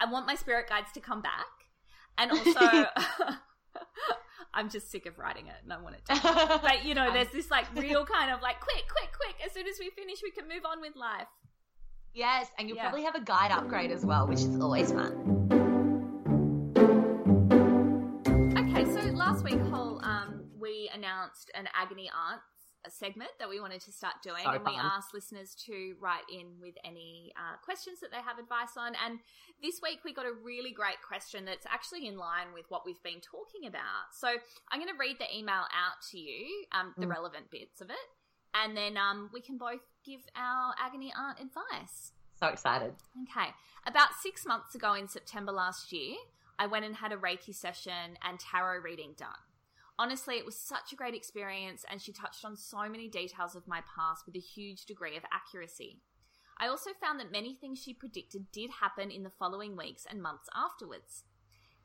I want my spirit guides to come back. And also... I'm just sick of writing it and I want it to. But, you know, there's this like real kind of like quick. As soon as we finish, we can move on with life. Yes, and you'll probably have a guide upgrade as well, which is always fun. Okay, so last week, we announced an Agony Aunt segment that we wanted to start doing, and we asked listeners to write in with any questions that they have advice on. And this week we got a really great question that's actually in line with what we've been talking about. So I'm going to read the email out to you, the relevant bits of it, and then we can both give our Agony Aunt advice. So excited. Okay. About 6 months ago in September last year, I went and had a Reiki session and tarot reading done. Honestly, it was such a great experience and she touched on so many details of my past with a huge degree of accuracy. I also found that many things she predicted did happen in the following weeks and months afterwards.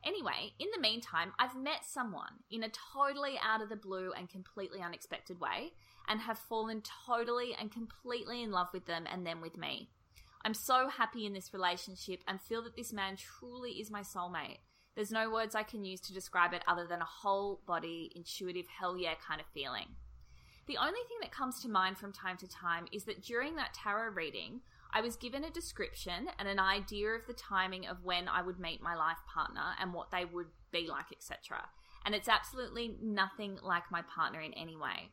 Anyway, in the meantime, I've met someone in a totally out of the blue and completely unexpected way and have fallen totally and completely in love with them and them with me. I'm so happy in this relationship and feel that this man truly is my soulmate. There's no words I can use to describe it other than a whole body, intuitive, hell yeah kind of feeling. The only thing that comes to mind from time to time is that during that tarot reading, I was given a description and an idea of the timing of when I would meet my life partner and what they would be like, etc. And it's absolutely nothing like my partner in any way.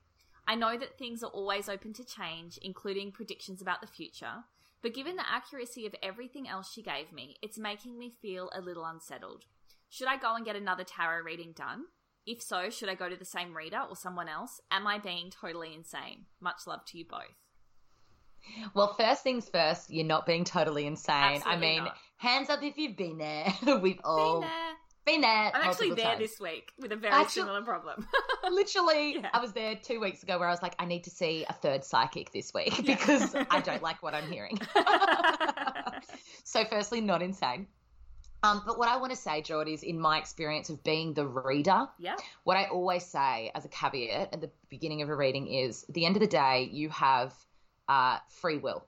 I know that things are always open to change, including predictions about the future, but given the accuracy of everything else she gave me, it's making me feel a little unsettled. Should I go and get another tarot reading done? If so, should I go to the same reader or someone else? Am I being totally insane? Much love to you both. Well, first things first, you're not being totally insane. Absolutely not. Hands up if you've been there. We've all been there. I'm actually there this week with a very similar problem. Literally, I was there 2 weeks ago where I was like, I need to see a third psychic this week because I don't like what I'm hearing. So firstly, not insane. But what I want to say, Jordy, is in my experience of being the reader, what I always say as a caveat at the beginning of a reading is at the end of the day, you have free will.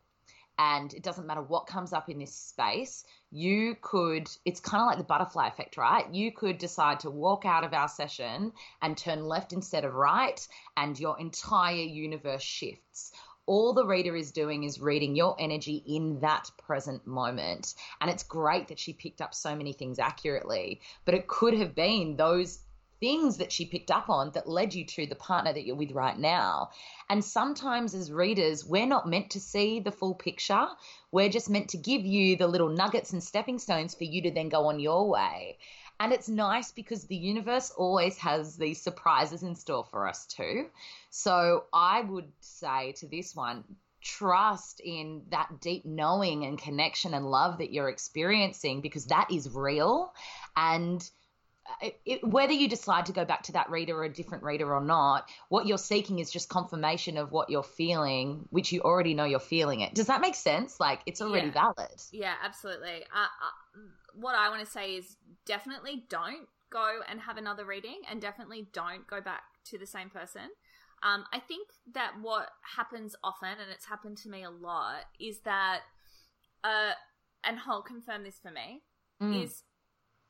And it doesn't matter what comes up in this space, you could, it's kind of like the butterfly effect, right? You could decide to walk out of our session and turn left instead of right, and your entire universe shifts. All the reader is doing is reading your energy in that present moment. And it's great that she picked up so many things accurately, but it could have been those things that she picked up on that led you to the partner that you're with right now. And sometimes as readers, we're not meant to see the full picture. We're just meant to give you the little nuggets and stepping stones for you to then go on your way. And it's nice because the universe always has these surprises in store for us too. So I would say to this one, trust in that deep knowing and connection and love that you're experiencing, because that is real. And whether you decide to go back to that reader or a different reader or not, what you're seeking is just confirmation of what you're feeling, which you already know you're feeling it. Does that make sense? Like, it's already valid. Yeah, absolutely. What I want to say is definitely don't go and have another reading, and definitely don't go back to the same person. I think that what happens often, and it's happened to me a lot, is that, and Holt confirmed this for me, is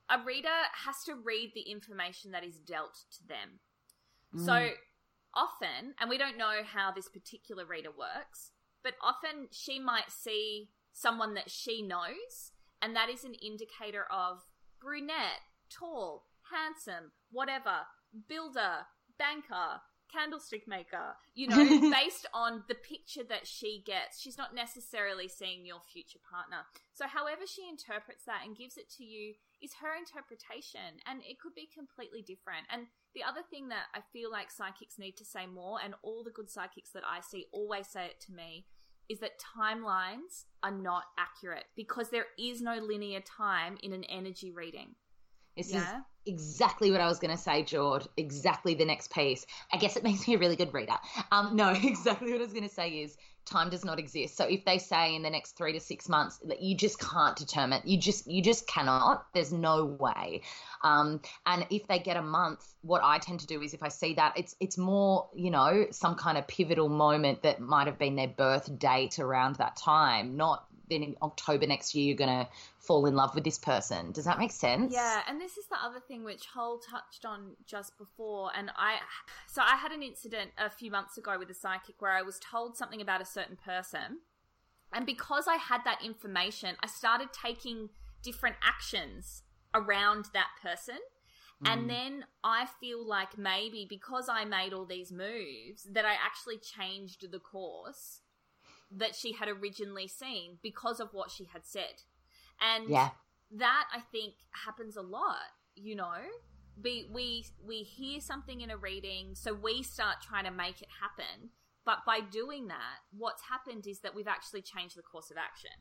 a reader has to read the information that is dealt to them. So often, and we don't know how this particular reader works, but often she might see someone that she knows, and that is an indicator of brunette, tall, handsome, whatever, builder, banker, candlestick maker, you know, based on the picture that she gets. She's not necessarily seeing your future partner. So however she interprets that and gives it to you is her interpretation, and it could be completely different. And the other thing that I feel like psychics need to say more, and all the good psychics that I see always say it to me, is that timelines are not accurate, because there is no linear time in an energy reading. This is exactly what I was going to say, Jord. Exactly the next piece. I guess it makes me a really good reader. No, exactly what I was going to say is time does not exist. So if they say in the next 3 to 6 months, that you just can't determine, you just cannot, there's no way. And if they get a month, what I tend to do is if I see that, it's more, you know, some kind of pivotal moment that might've been their birth date around that time, not then in October next year, you're going to fall in love with this person. Does that make sense? Yeah. And this is the other thing which Hole touched on just before. And I had an incident a few months ago with a psychic where I was told something about a certain person. And because I had that information, I started taking different actions around that person. And then I feel like maybe because I made all these moves that I actually changed the course that she had originally seen because of what she had said. And that I think happens a lot, you know, we hear something in a reading, so we start trying to make it happen. But by doing that, what's happened is that we've actually changed the course of action.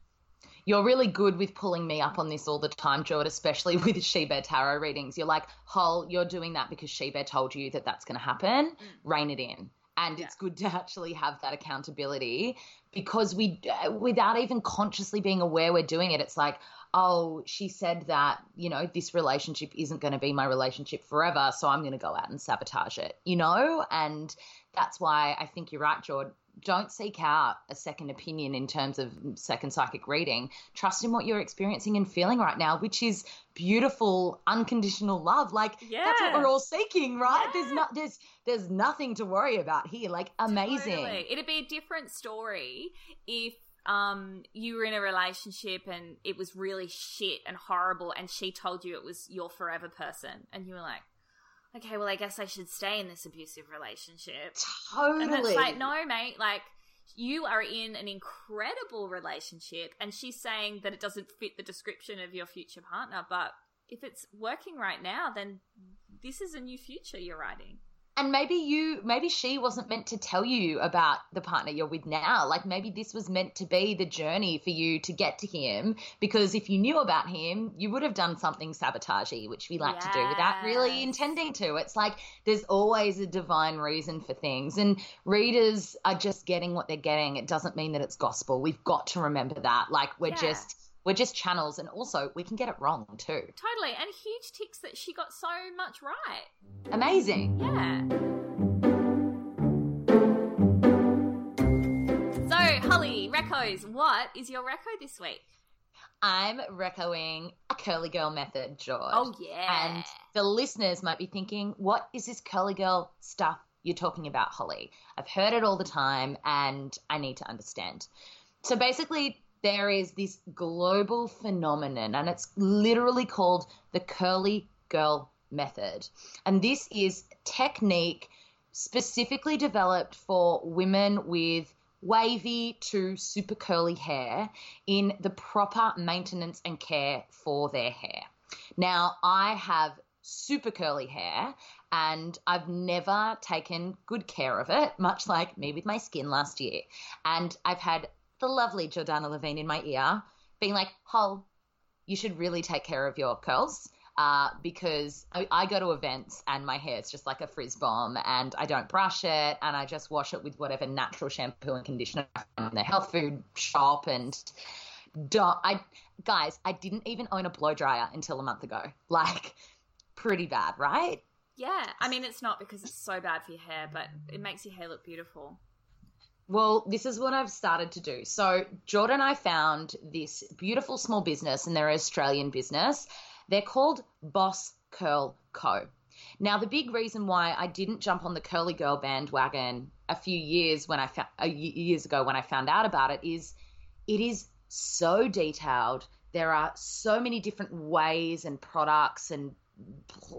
You're really good with pulling me up on this all the time, Jord, especially with She Bear Tarot readings. You're like, Hol, you're doing that because She Bear told you that that's going to happen. Rein it in. And it's good to actually have that accountability, because we, without even consciously being aware we're doing it, it's like, oh, she said that, you know, this relationship isn't going to be my relationship forever, so I'm going to go out and sabotage it, you know? And that's why I think you're right, Jord. Don't seek out a second opinion in terms of second psychic reading. Trust in what you're experiencing and feeling right now, which is beautiful, unconditional love. Like that's what we're all seeking, right? Yeah. There's nothing to worry about here. Like, amazing. Totally. It'd be a different story if you were in a relationship and it was really shit and horrible, and she told you it was your forever person, and you were like, okay, well, I guess I should stay in this abusive relationship. Totally. And that's like, no, mate, like, you are in an incredible relationship, and she's saying that it doesn't fit the description of your future partner. But if it's working right now, then this is a new future you're writing. And maybe she wasn't meant to tell you about the partner you're with now. Like, maybe this was meant to be the journey for you to get to him, because if you knew about him, you would have done something sabotagey, which we like to do without really intending to. It's like there's always a divine reason for things, and readers are just getting what they're getting. It doesn't mean that it's gospel. We've got to remember that. Like, we're just channels, and also we can get it wrong too. Totally, and huge ticks that she got so much right. Amazing. Yeah. So, Holly, recos, what is your reco this week? I'm recoing a curly girl method, George. Oh, yeah. And the listeners might be thinking, what is this curly girl stuff you're talking about, Holly? I've heard it all the time and I need to understand. So basically there is this global phenomenon and it's literally called the curly girl method. And this is technique specifically developed for women with wavy to super curly hair in the proper maintenance and care for their hair. Now, I have super curly hair and I've never taken good care of it, much like me with my skin last year. And I've had the lovely Jordana Levine in my ear being like, Hol, you should really take care of your curls. Because I go to events and my hair is just like a frizz bomb and I don't brush it and I just wash it with whatever natural shampoo and conditioner in the health food shop. And I didn't even own a blow dryer until a month ago. Like, pretty bad, right? Yeah. I mean, it's not because it's so bad for your hair, but it makes your hair look beautiful. Well, this is what I've started to do. So Jordan and I found this beautiful small business and they're an Australian business. They're called Boss Curl Co. Now, the big reason why I didn't jump on the curly girl bandwagon a few years years ago when I found out about it is so detailed. There are so many different ways and products and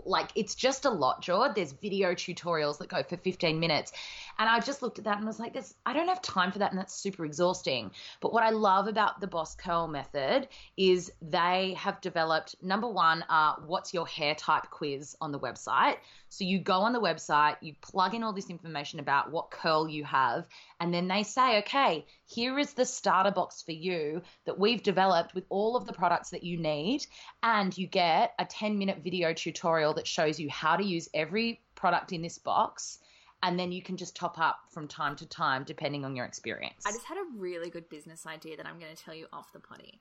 like it's just a lot, Jord. There's video tutorials that go for 15 minutes. And I just looked at that and was like, I don't have time for that and that's super exhausting. But what I love about the Boss Curl method is they have developed, number one, what's your hair type quiz on the website. So you go on the website, you plug in all this information about what curl you have, and then they say, okay, here is the starter box for you that we've developed with all of the products that you need, and you get a 10-minute video tutorial that shows you how to use every product in this box. And then you can just top up from time to time, depending on your experience. I just had a really good business idea that I'm going to tell you off the potty.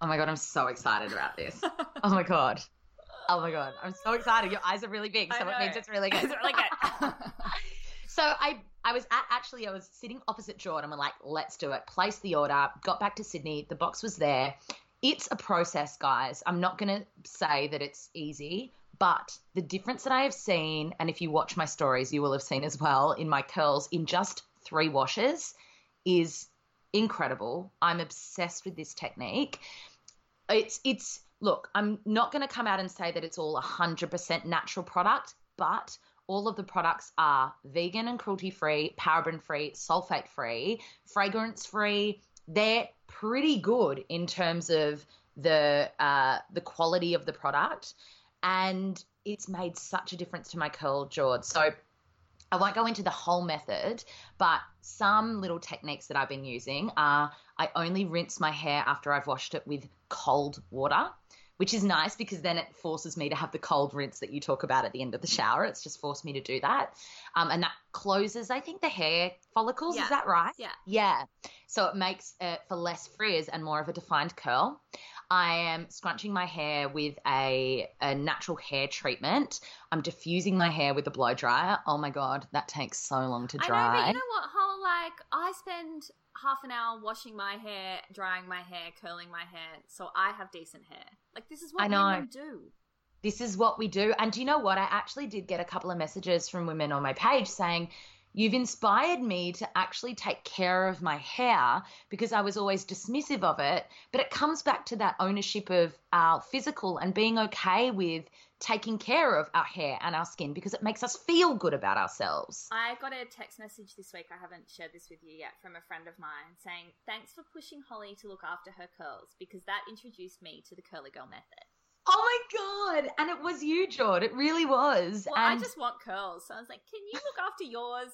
Oh, my God. I'm so excited about this. Oh, my God. Oh, my God. I'm so excited. Your eyes are really big, so it means it's really good. It's really good. So I was sitting opposite Jordan and I'm like, let's do it. Placed the order, got back to Sydney. The box was there. It's a process, guys. I'm not going to say that it's easy. But the difference that I have seen, and if you watch my stories, you will have seen as well in my curls in just 3 washes is incredible. I'm obsessed with this technique. Look, I'm not going to come out and say that it's all 100% natural product, but all of the products are vegan and cruelty-free, paraben-free, sulfate-free, fragrance-free. They're pretty good in terms of the quality of the product. And it's made such a difference to my curl, George. So I won't go into the whole method, but some little techniques that I've been using are I only rinse my hair after I've washed it with cold water, which is nice because then it forces me to have the cold rinse that you talk about at the end of the shower. It's just forced me to do that. And that closes, I think, the hair follicles. Yeah. Is that right? Yeah. Yeah. So it makes it for less frizz and more of a defined curl. I am scrunching my hair with a natural hair treatment. I'm diffusing my hair with a blow dryer. Oh, my God, that takes so long to dry. I know, but you know what, Hol? Like, I spend half an hour washing my hair, drying my hair, curling my hair, so I have decent hair. Like, this is what women do. This is what we do. And do you know what? I actually did get a couple of messages from women on my page saying, you've inspired me to actually take care of my hair because I was always dismissive of it, but it comes back to that ownership of our physical and being okay with taking care of our hair and our skin because it makes us feel good about ourselves. I got a text message this week, I haven't shared this with you yet, from a friend of mine saying, thanks for pushing Holly to look after her curls because that introduced me to the curly girl method. Oh, my God. And it was you, Jord. It really was. Well, I just want curls. So I was like, can you look after yours?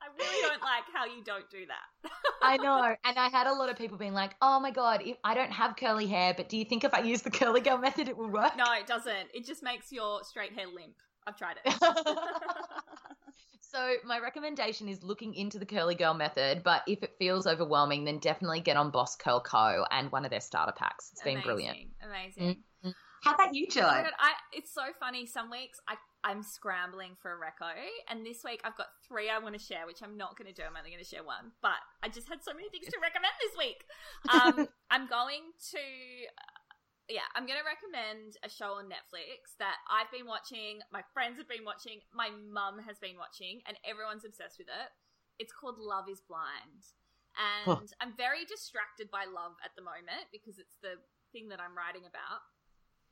I really don't like how you don't do that. I know. And I had a lot of people being like, oh, my God, I don't have curly hair, but do you think if I use the curly girl method it will work? No, it doesn't. It just makes your straight hair limp. I've tried it. So my recommendation is looking into the curly girl method, but if it feels overwhelming, then definitely get on Boss Curl Co. and one of their starter packs. It's been brilliant. Amazing. Mm-hmm. How about you, Joe? It's so funny. Some weeks I'm scrambling for a reco, and this week I've got 3 I want to share, which I'm not going to do. I'm only going to share one, but I just had so many things to recommend this week. I'm going to yeah, I'm going to recommend a show on Netflix that I've been watching, my friends have been watching, my mum has been watching, and everyone's obsessed with it. It's called Love is Blind. And I'm very distracted by love at the moment because it's the thing that I'm writing about.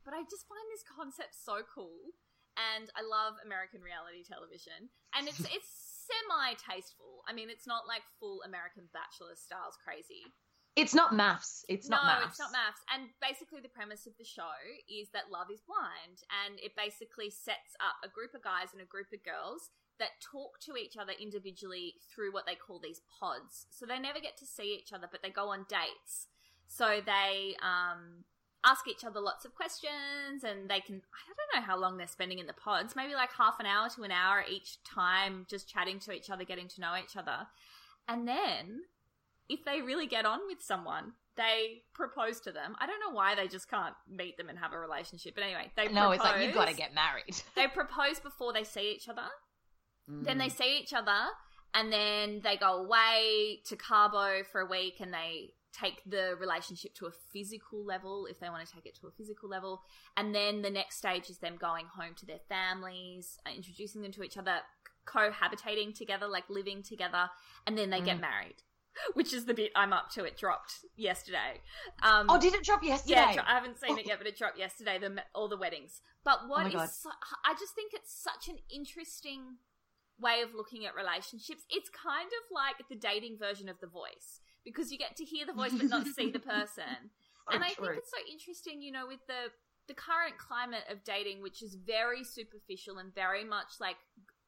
But I just find this concept so cool. And I love American reality television. And it's semi-tasteful. I mean, it's not like full American Bachelor styles crazy. It's not maths. No, it's not maths. And basically the premise of the show is that love is blind. And it basically sets up a group of guys and a group of girls that talk to each other individually through what they call these pods. So they never get to see each other, but they go on dates. So they ask each other lots of questions, and they can, I don't know how long they're spending in the pods, maybe like half an hour to an hour each time, just chatting to each other, getting to know each other. And then if they really get on with someone, they propose to them. I don't know why they just can't meet them and have a relationship. But anyway, they propose. No, it's like, you've got to get married. They propose before they see each other. Then they see each other, and then they go away to Cabo for a week, and they take the relationship to a physical level if they want to take it to a physical level. And then the next stage is them going home to their families, introducing them to each other, cohabitating together, like living together, and then they get married, which is the bit I'm up to. It dropped yesterday. Did it drop yesterday? Yeah, I haven't seen it yet, but it dropped yesterday, all the weddings. But I just think it's such an interesting way of looking at relationships. It's kind of like the dating version of The Voice, because you get to hear the voice but not see the person. Think it's so interesting, you know, with the current climate of dating, which is very superficial and very much like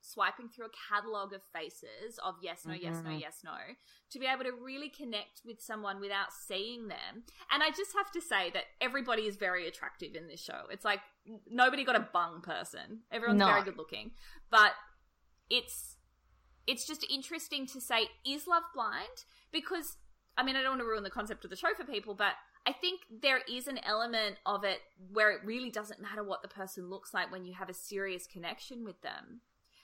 swiping through a catalogue of faces of yes, no, yes, no, yes, no, to be able to really connect with someone without seeing them. And I just have to say that everybody is very attractive in this show. It's like nobody got a bung person. Everyone's very good looking. But it's just interesting to say, is love blind? Because, I mean, I don't want to ruin the concept of the show for people, but I think there is an element of it where it really doesn't matter what the person looks like when you have a serious connection with them.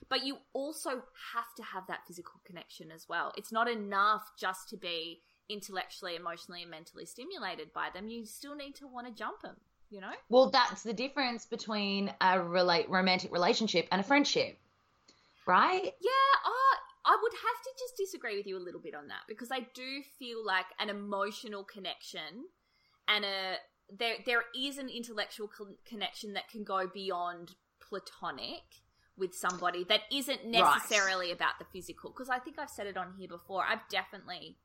But you also have to have that physical connection as well. It's not enough just to be intellectually, emotionally, and mentally stimulated by them. You still need to want to jump them, you know? Well, that's the difference between a romantic relationship and a friendship. Right? Yeah, I would have to just disagree with you a little bit on that, because I do feel like an emotional connection and there is an intellectual connection that can go beyond platonic with somebody that isn't necessarily about the physical. Because I think I've said it on here before. I've definitely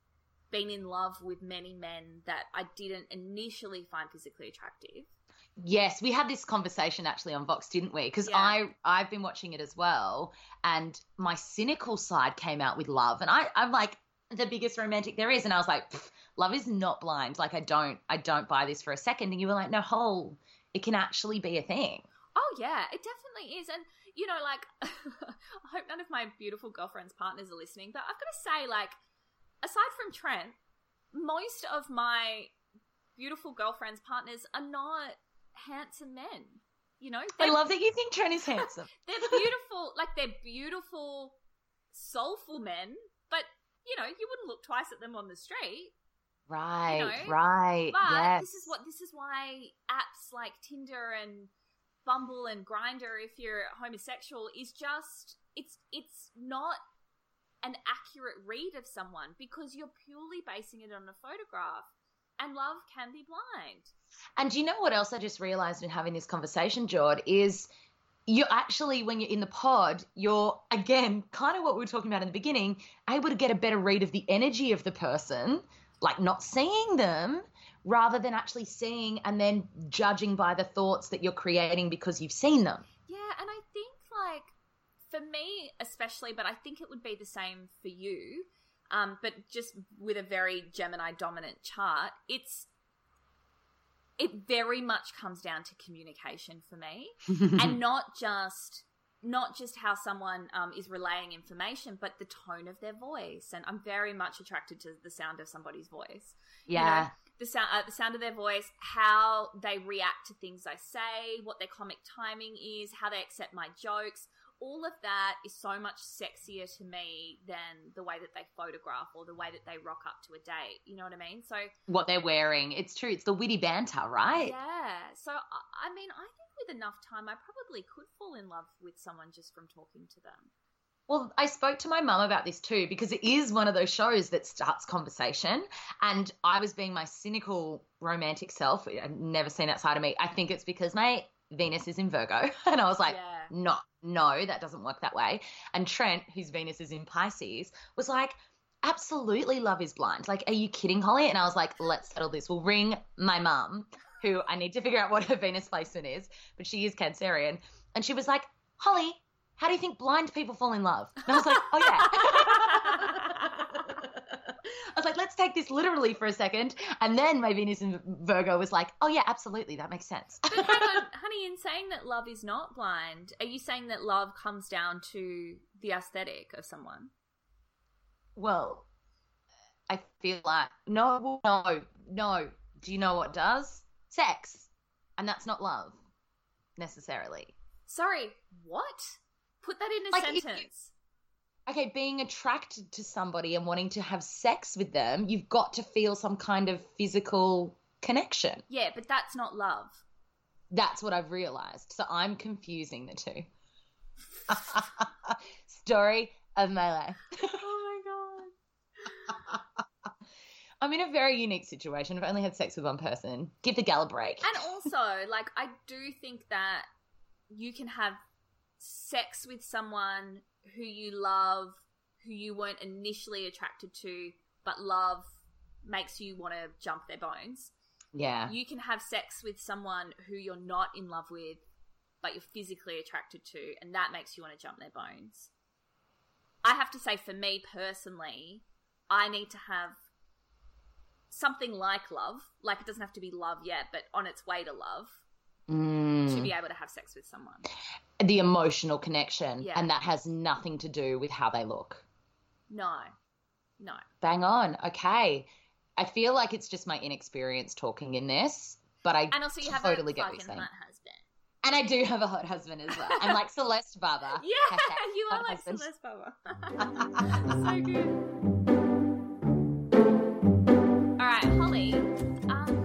been in love with many men that I didn't initially find physically attractive. Yes, we had this conversation actually on Vox, didn't we? Because I've been watching it as well, and my cynical side came out with love, and I'm like the biggest romantic there is, and I was like, love is not blind. Like I don't buy this for a second. And you were like, no, it can actually be a thing. Oh yeah, it definitely is. And you know, like I hope none of my beautiful girlfriend's partners are listening, but I've got to say, like, aside from Trent, most of my beautiful girlfriend's partners are not handsome men, you know. I love that you think Trent is handsome. They're beautiful, soulful men, but you know, you wouldn't look twice at them on the street, right? You know? Right. But this is why apps like Tinder and Bumble and Grindr, if you're homosexual, is just it's not an accurate read of someone, because you're purely basing it on a photograph. And love can be blind. And do you know what else I just realised in having this conversation, Jord, is you're actually, when you're in the pod, you're, again, kind of what we were talking about in the beginning, able to get a better read of the energy of the person, like not seeing them, rather than actually seeing and then judging by the thoughts that you're creating because you've seen them. Yeah, and I think, like, for me especially, but I think it would be the same for you, but just with a very Gemini dominant chart, it very much comes down to communication for me, and not just how someone is relaying information, but the tone of their voice. And I'm very much attracted to the sound of somebody's voice. Yeah, you know, the sound of their voice, how they react to things I say, what their comic timing is, how they accept my jokes. all of that is so much sexier to me than the way that they photograph or the way that they rock up to a date. You know what I mean? So what they're wearing. It's true. It's the witty banter, right? Yeah. So, I mean, I think with enough time, I probably could fall in love with someone just from talking to them. Well, I spoke to my mum about this too, because it is one of those shows that starts conversation, and I was being my cynical romantic self. I've never seen that side of me. I think it's because my Venus is in Virgo, and I was like, yeah. no, that doesn't work that way. And Trent, whose Venus is in Pisces, was like, absolutely, Love is Blind. Like, are you kidding, Holly? And I was like, let's settle this. We'll ring my mum, who I need to figure out what her Venus placement is, but she is Cancerian. And she was like, Holly, how do you think blind people fall in love? And I was like, oh, yeah. I was like, let's take this literally for a second. And then my Venus in Virgo was like, oh, yeah, absolutely. That makes sense. But hang on, honey, in saying that love is not blind, are you saying that love comes down to the aesthetic of someone? Well, I feel like no. Do you know what does? Sex. And that's not love necessarily. Sorry, what? Put that in a sentence. Okay, being attracted to somebody and wanting to have sex with them, you've got to feel some kind of physical connection. Yeah, but that's not love. That's what I've realised. So I'm confusing the two. Story of my life. Oh, my God. I'm in a very unique situation. I've only had sex with one person. Give the gal a break. And also, like, I do think that you can have sex with someone who you love, who you weren't initially attracted to, but love makes you want to jump their bones. Yeah. You can have sex with someone who you're not in love with, but you're physically attracted to, and that makes you want to jump their bones. I have to say, for me personally, I need to have something like love. Like, it doesn't have to be love yet, but on its way to love. To be able to have sex with someone. The emotional connection. Yeah. And that has nothing to do with how they look. No. Bang on. Okay. I feel like it's just my inexperience talking in this, but I totally get what you're saying. Hot husband. And I do have a hot husband as well. I'm like Celeste Barber. Yeah, you are like husband. Celeste Barber. So good. All right, Holly. Babe.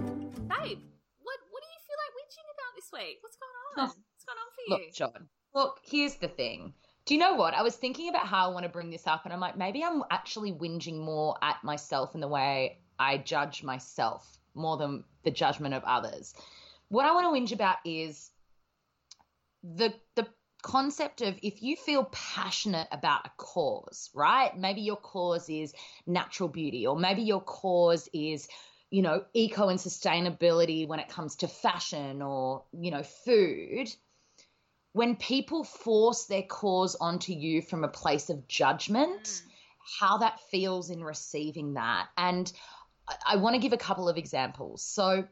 About this week, what's going on for you? Look, here's the thing. Do you know what I was thinking about? How I want to bring this up, and I'm like, maybe I'm actually whinging more at myself in the way I judge myself more than the judgment of others. What I want to whinge about is the concept of, if you feel passionate about a cause, right? Maybe your cause is natural beauty, or maybe your cause is, you know, eco and sustainability when it comes to fashion or, you know, food. When people force their cause onto you from a place of judgment, how that feels in receiving that. And I want to give a couple of examples. So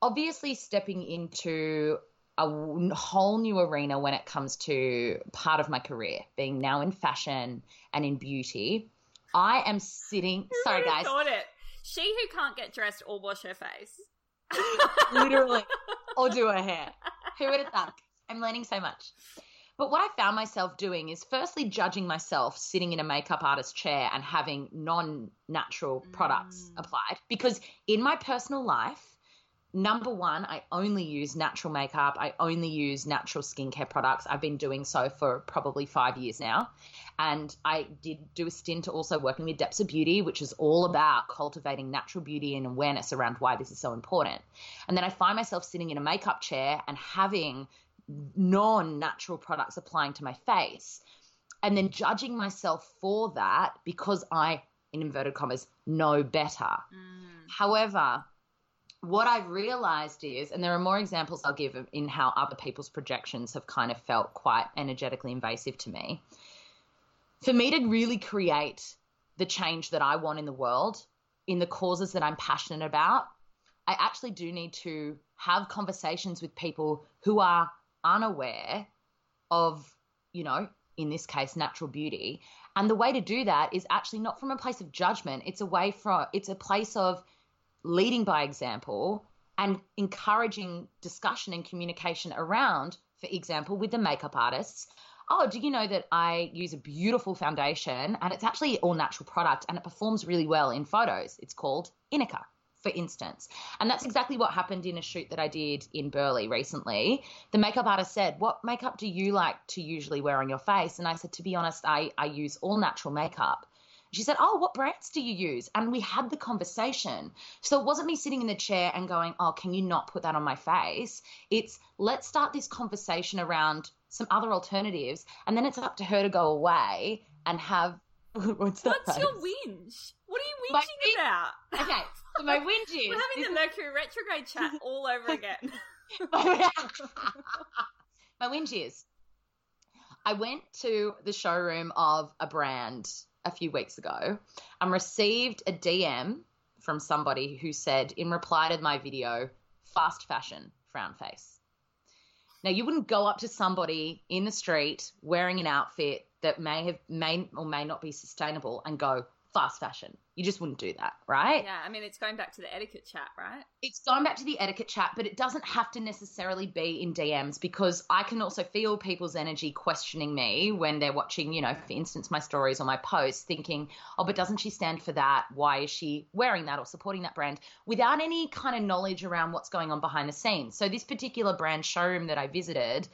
obviously stepping into a whole new arena when it comes to part of my career, being now in fashion and in beauty, I am sitting – sorry, guys. She who can't get dressed or wash her face. Literally. Or do her hair. Who would have thunk? I'm learning so much. But what I found myself doing is firstly judging myself sitting in a makeup artist chair and having non-natural products applied, because in my personal life, number one, I only use natural makeup. I only use natural skincare products. I've been doing so for probably 5 years now. And I did do a stint also working with Depths of Beauty, which is all about cultivating natural beauty and awareness around why this is so important. And then I find myself sitting in a makeup chair and having non-natural products applying to my face, and then judging myself for that because I, in inverted commas, know better. However, what I've realized is, and there are more examples I'll give in how other people's projections have kind of felt quite energetically invasive to me. For me to really create the change that I want in the world, in the causes that I'm passionate about, I actually do need to have conversations with people who are unaware of, you know, in this case, natural beauty. And the way to do that is actually not from a place of judgment. It's a place of leading by example and encouraging discussion and communication around, for example, with the makeup artists, oh, do you know that I use a beautiful foundation and it's actually all natural product and it performs really well in photos. It's called Inica, for instance. And that's exactly what happened in a shoot that I did in Burleigh recently. The makeup artist said, what makeup do you like to usually wear on your face? And I said, to be honest, I use all natural makeup. She said, oh, what brands do you use? And we had the conversation. So it wasn't me sitting in the chair and going, oh, can you not put that on my face? It's let's start this conversation around some other alternatives. And then it's up to her to go away and have. What's your whinge? What are you whinging about? Okay. So my whinge is. We're having the Mercury retrograde chat all over again. My whinge is. I went to the showroom of a brand a few weeks ago and received a DM from somebody who said, in reply to my video, fast fashion, frown face. Now, you wouldn't go up to somebody in the street wearing an outfit that may or may not be sustainable and go fast fashion. You just wouldn't do that, right? Yeah, I mean, it's going back to the etiquette chat, right? It's going back to the etiquette chat, but it doesn't have to necessarily be in DMs, because I can also feel people's energy questioning me when they're watching, you know, for instance, my stories or my posts, thinking, oh, but doesn't she stand for that? Why is she wearing that or supporting that brand, without any kind of knowledge around what's going on behind the scenes? So this particular brand showroom that I visited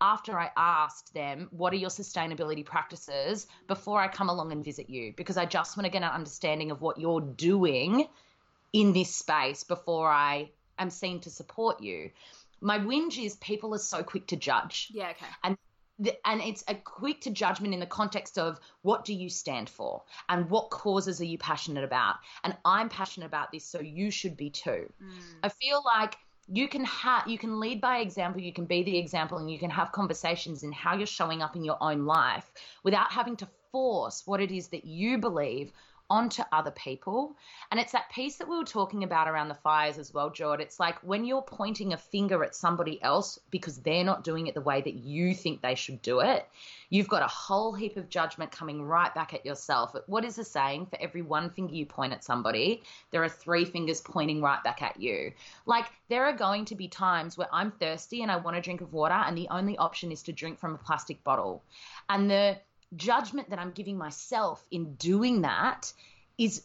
after I asked them, what are your sustainability practices, before I come along and visit you, because I just want to get an understanding of what you're doing in this space before I am seen to support you. My whinge is people are so quick to judge. Yeah, okay. And it's a quick to judgment in the context of what do you stand for and what causes are you passionate about? And I'm passionate about this, so you should be too. Mm. I feel like you can lead by example, you can be the example, and you can have conversations in how you're showing up in your own life without having to force what it is that you believe onto other people. And it's that piece that we were talking about around the fires as well, Jord. It's like when you're pointing a finger at somebody else because they're not doing it the way that you think they should do it, you've got a whole heap of judgment coming right back at yourself. What is the saying? For every one finger you point at somebody, there are three fingers pointing right back at you. Like, there are going to be times where I'm thirsty and I want a drink of water, and the only option is to drink from a plastic bottle. And the judgment that I'm giving myself in doing that is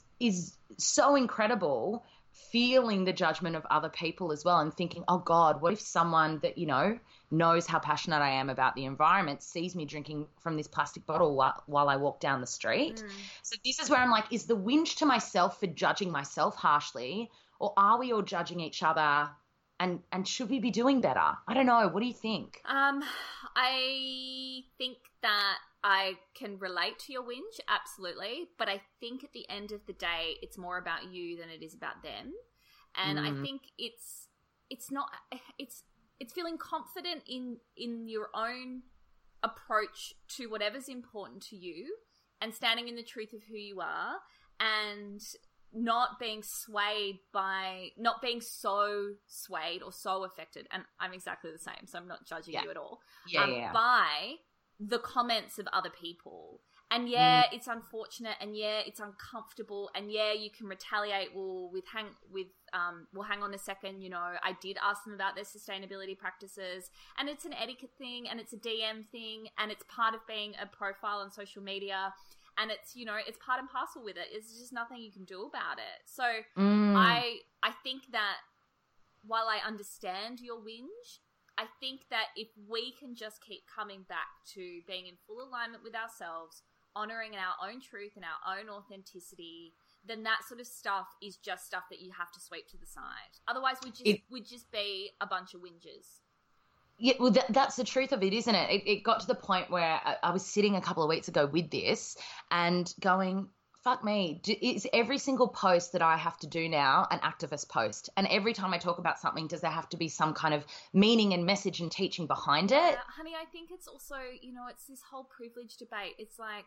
so incredible, feeling the judgment of other people as well, and thinking, oh God, what if someone that, you know, knows how passionate I am about the environment sees me drinking from this plastic bottle while I walk down the street? Mm. So this is where I'm like, is the whinge to myself for judging myself harshly, or are we all judging each other? And should we be doing better? I don't know. What do you think? I think that I can relate to your whinge, absolutely. But I think at the end of the day, it's more about you than it is about them. And I think it's feeling confident in your own approach to whatever's important to you, and standing in the truth of who you are, and not being so swayed or so affected. And I'm exactly the same, so I'm not judging you at all by the comments of other people. And it's unfortunate, and it's uncomfortable, and you can retaliate. Well, hang on a second, you know, I did ask them about their sustainability practices, and it's an etiquette thing, and it's a DM thing, and it's part of being a profile on social media. And it's, you know, it's part and parcel with it. It's just nothing you can do about it. So I think that while I understand your whinge, I think that if we can just keep coming back to being in full alignment with ourselves, honoring our own truth and our own authenticity, then that sort of stuff is just stuff that you have to sweep to the side. Otherwise, we'd just be a bunch of whingers. Yeah, well, that's the truth of it, isn't it? It got to the point where I was sitting a couple of weeks ago with this and going, fuck me, is every single post that I have to do now an activist post? And every time I talk about something, does there have to be some kind of meaning and message and teaching behind it? Yeah, honey, I think it's also, you know, it's this whole privilege debate. It's like,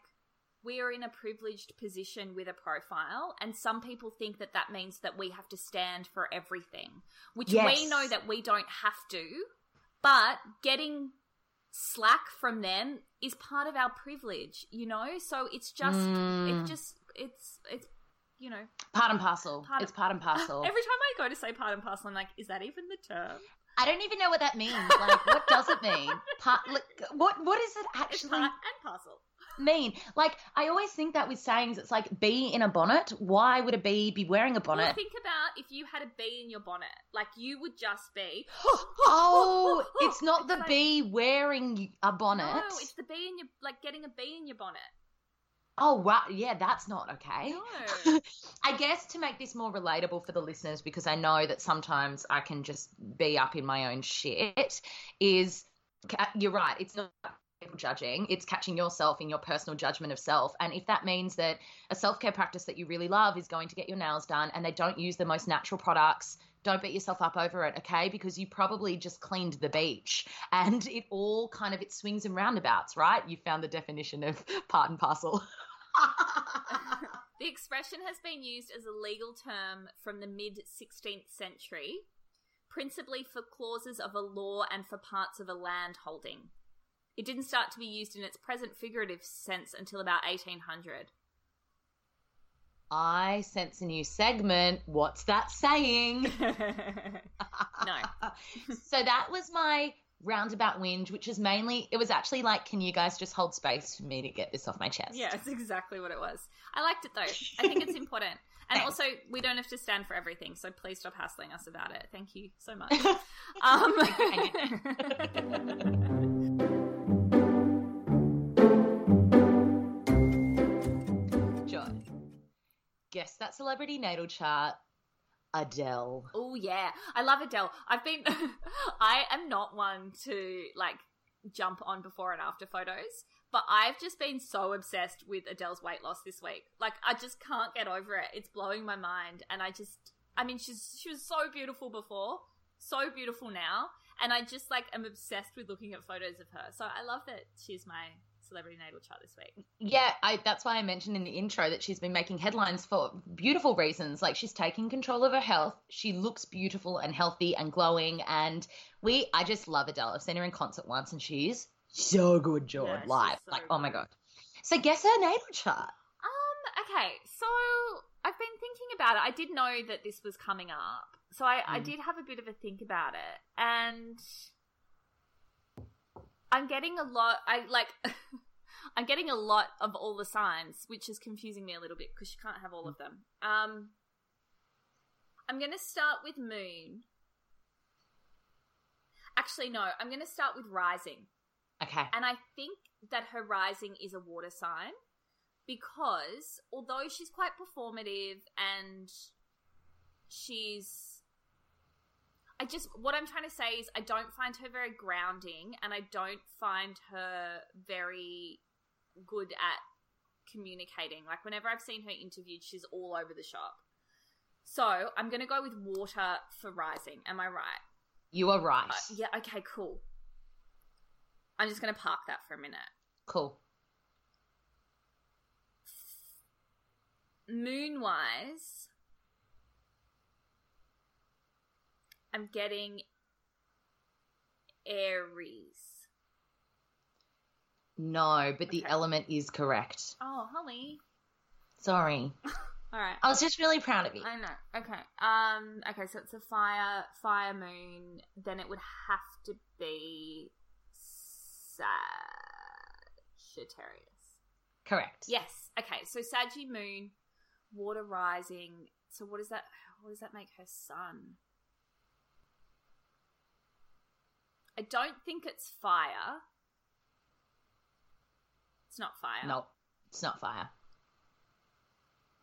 we are in a privileged position with a profile, and some people think that that means that we have to stand for everything, which we know that we don't have to. But getting slack from them is part of our privilege, you know? So it's just, it's you know. Part and parcel. It's part and parcel. Every time I go to say part and parcel, I'm like, is that even the term? I don't even know what that means. Like, what does it mean? What is it actually? Part and parcel. Mean? Like, I always think that with sayings, it's like, bee in a bonnet. Why would a bee be wearing a bonnet? Well, think about if you had a bee in your bonnet. Like, you would just be... Oh, it's not it's the like, bee wearing a bonnet. No, it's the bee in your... Like, getting a bee in your bonnet. Oh, wow. Yeah, that's not okay. No. I guess to make this more relatable for the listeners, because I know that sometimes I can just be up in my own shit, is... You're right. It's not... judging, it's catching yourself in your personal judgment of self. And if that means that a self-care practice that you really love is going to get your nails done and they don't use the most natural products, don't beat yourself up over it, okay? Because you probably just cleaned the beach, and it all kind of, it swings and roundabouts, right? You found the definition of part and parcel. The expression has been used as a legal term from the mid-16th century, principally for clauses of a law and for parts of a land holding. It didn't start to be used in its present figurative sense until about 1800. I sense a new segment. What's that saying? No. So that was my roundabout whinge, which is mainly, it was actually like, can you guys just hold space for me to get this off my chest? Yeah, that's exactly what it was. I liked it though. I think it's important. And also, we don't have to stand for everything, so please stop hassling us about it. Thank you so much. Guess that celebrity natal chart, Adele. Oh, yeah. I love Adele. I am not one to, like, jump on before and after photos, but I've just been so obsessed with Adele's weight loss this week. Like, I just can't get over it. It's blowing my mind. And I mean, she was so beautiful before, so beautiful now. And I just, like, am obsessed with looking at photos of her. So I love that she's my... celebrity natal chart this week. Yeah, that's why I mentioned in the intro that she's been making headlines for beautiful reasons. Like, she's taking control of her health. She looks beautiful and healthy and glowing. And I just love Adele. I've seen her in concert once, and she's so good, Jordan, yeah, live. So like, good. Oh my god. So guess her natal chart. Okay. So I've been thinking about it. I did know that this was coming up, so I did have a bit of a think about it, and. I'm getting a lot of all the signs, which is confusing me a little bit because you can't have all of them. I'm going to start with moon. Actually, no, I'm going to start with rising. Okay. And I think that her rising is a water sign because although she's quite performative and she's... what I'm trying to say is I don't find her very grounding, and I don't find her very good at communicating. Like, whenever I've seen her interviewed, she's all over the shop. So I'm going to go with water for rising. Am I right? You are right. Yeah. Okay, cool. I'm just going to park that for a minute. Cool. Moon-wise... I'm getting Aries. No, but okay. The element is correct. Oh, Holly. Sorry. All right. I was just really proud of you. I know. Okay. Okay, so it's a fire moon. Then it would have to be Sagittarius. Correct. Yes. Okay, so Saggy moon, water rising. So what does that make her sun? I don't think it's fire. It's not fire. No, it's not fire.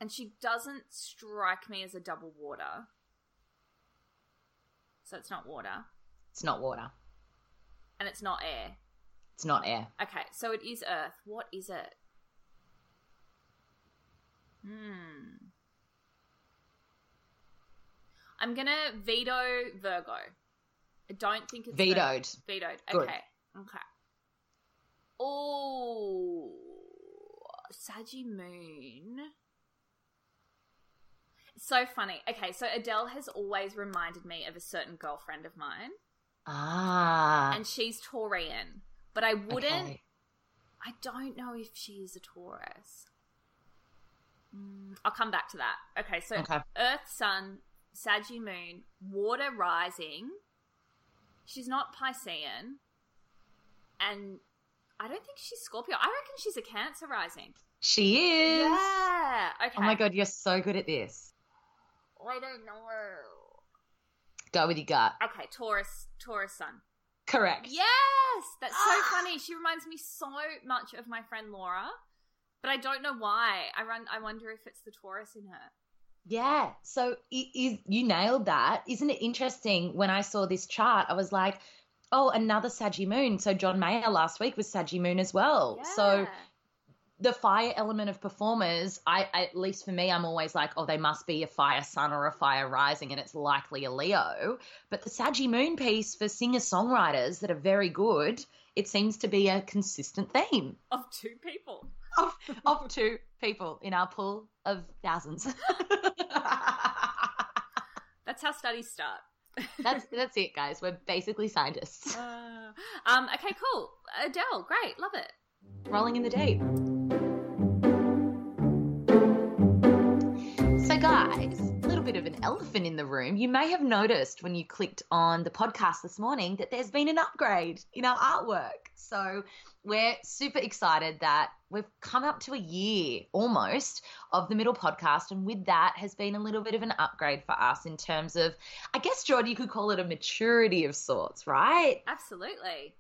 And she doesn't strike me as a double water. So it's not water. It's not water. And it's not air. It's not air. Okay, so it is earth. What is it? I'm going to veto Virgo. I don't think it's... Vetoed. Vetoed. Okay. Good. Okay. Oh, Saggy moon. So funny. Okay, so Adele has always reminded me of a certain girlfriend of mine. Ah. And she's Taurian. But I wouldn't... Okay. I don't know if she is a Taurus. I'll come back to that. Okay, so Earth, Sun, Saggy moon, water rising... she's not Piscean, and I don't think she's Scorpio. I reckon she's a Cancer rising. She is. Yeah. Okay. Oh my God, you're so good at this. I don't know. Go with your gut. Okay, Taurus sun. Correct. Yes, that's so funny. She reminds me so much of my friend Laura, but I don't know why. I wonder if it's the Taurus in her. Yeah, so you nailed that. Isn't it interesting? When I saw this chart, I was like, oh, another Saggy moon. So John Mayer last week was Saggy moon as well. Yeah. So the fire element of performers, at least for me, I'm always like, oh, they must be a fire sun or a fire rising, and it's likely a Leo. But the Saggy moon piece for singer-songwriters that are very good, it seems to be a consistent theme. Of two people. Of two people in our pool of thousands. That's how studies start. That's it, guys. We're basically scientists. Okay, cool. Adele, great. Love it. Rolling in the deep. So guys, a little bit of an elephant in the room. You may have noticed when you clicked on the podcast this morning that there's been an upgrade in our artwork. So we're super excited that we've come up to a year almost of the Middle podcast, and with that has been a little bit of an upgrade for us in terms of, I guess, Jordan, you could call it a maturity of sorts, right? Absolutely.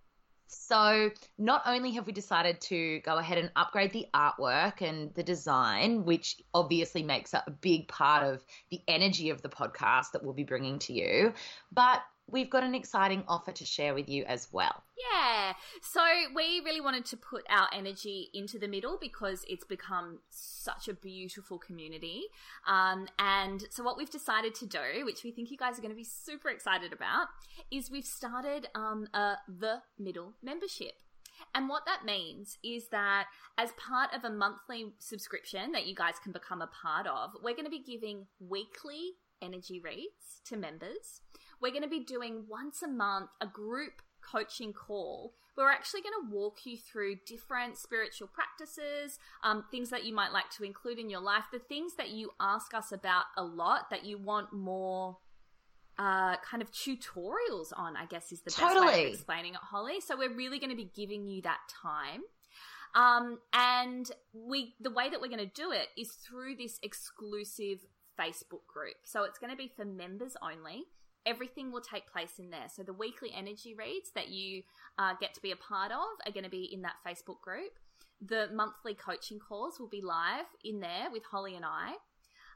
So not only have we decided to go ahead and upgrade the artwork and the design, which obviously makes up a big part of the energy of the podcast that we'll be bringing to you, but we've got an exciting offer to share with you as well. Yeah. So we really wanted to put our energy into the Middle because it's become such a beautiful community. And so what we've decided to do, which we think you guys are going to be super excited about, is we've started The Middle Membership. And what that means is that as part of a monthly subscription that you guys can become a part of, we're going to be giving weekly energy reads to members. We're going to be doing once a month a group coaching call. We're actually going to walk you through different spiritual practices, things that you might like to include in your life, the things that you ask us about a lot that you want more kind of tutorials on, I guess is the best way of explaining it, Holly. So we're really going to be giving you that time. And the way that we're going to do it is through this exclusive Facebook group. So it's going to be for members only. Everything will take place in there. So the weekly energy reads that you get to be a part of are going to be in that Facebook group. The monthly coaching calls will be live in there with Holly and I.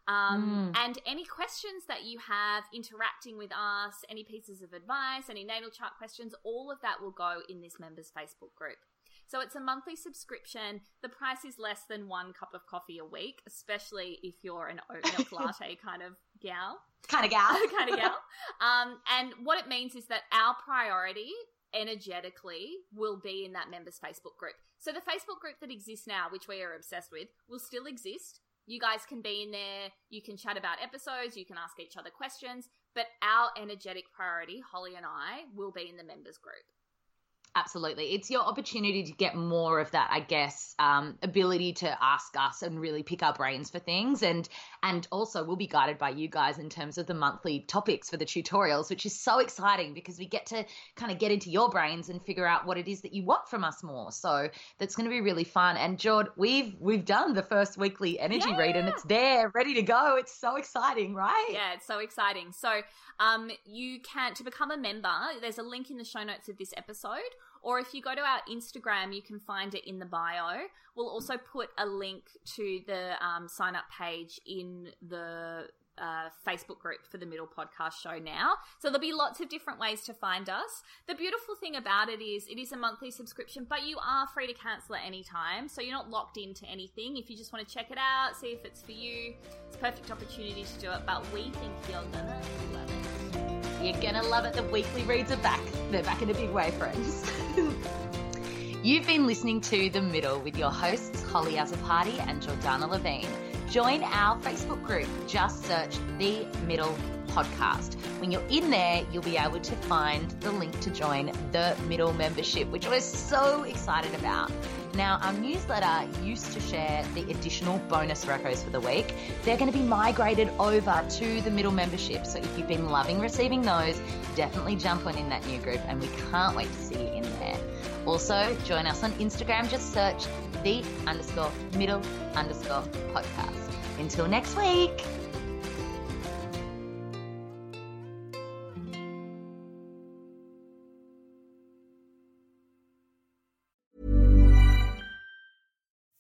And any questions that you have interacting with us, any pieces of advice, any natal chart questions, all of that will go in this members Facebook group. So it's a monthly subscription. The price is less than one cup of coffee a week, especially if you're an oat milk latte kind of gal. And what it means is that our priority energetically will be in that members Facebook group. So the Facebook group that exists now, which we are obsessed with, will still exist. You guys can be in there. You can chat about episodes. You can ask each other questions. But our energetic priority, Holly and I, will be in the members group. Absolutely. It's your opportunity to get more of that, I guess, ability to ask us and really pick our brains for things. And also we'll be guided by you guys in terms of the monthly topics for the tutorials, which is so exciting because we get to kind of get into your brains and figure out what it is that you want from us more. So that's going to be really fun. And Jord, we've done the first weekly energy read and it's there, ready to go. It's so exciting, right? Yeah, it's so exciting. So you can, to become a member, there's a link in the show notes of this episode. Or if you go to our Instagram, you can find it in the bio. We'll also put a link to the sign-up page in the Facebook group for the Middle Podcast show now. So there'll be lots of different ways to find us. The beautiful thing about it is a monthly subscription, but you are free to cancel at any time. So you're not locked into anything. If you just want to check it out, see if it's for you, it's a perfect opportunity to do it. But we think you're going to love it. You're going to love it. The weekly reads are back. They're back in a big way, friends. You've been listening to The Middle with your hosts, Holly Azapati and Jordana Levine. Join our Facebook group. Just search The Middle podcast. When you're in there, you'll be able to find the link to join the Middle Membership, which we're so excited about. Now, our newsletter used to share the additional bonus recos for the week. They're going to be migrated over to the Middle Membership. So if you've been loving receiving those, definitely jump on in that new group, and we can't wait to see you in there. Also, join us on Instagram. Just search the_middle_podcast. Until next week.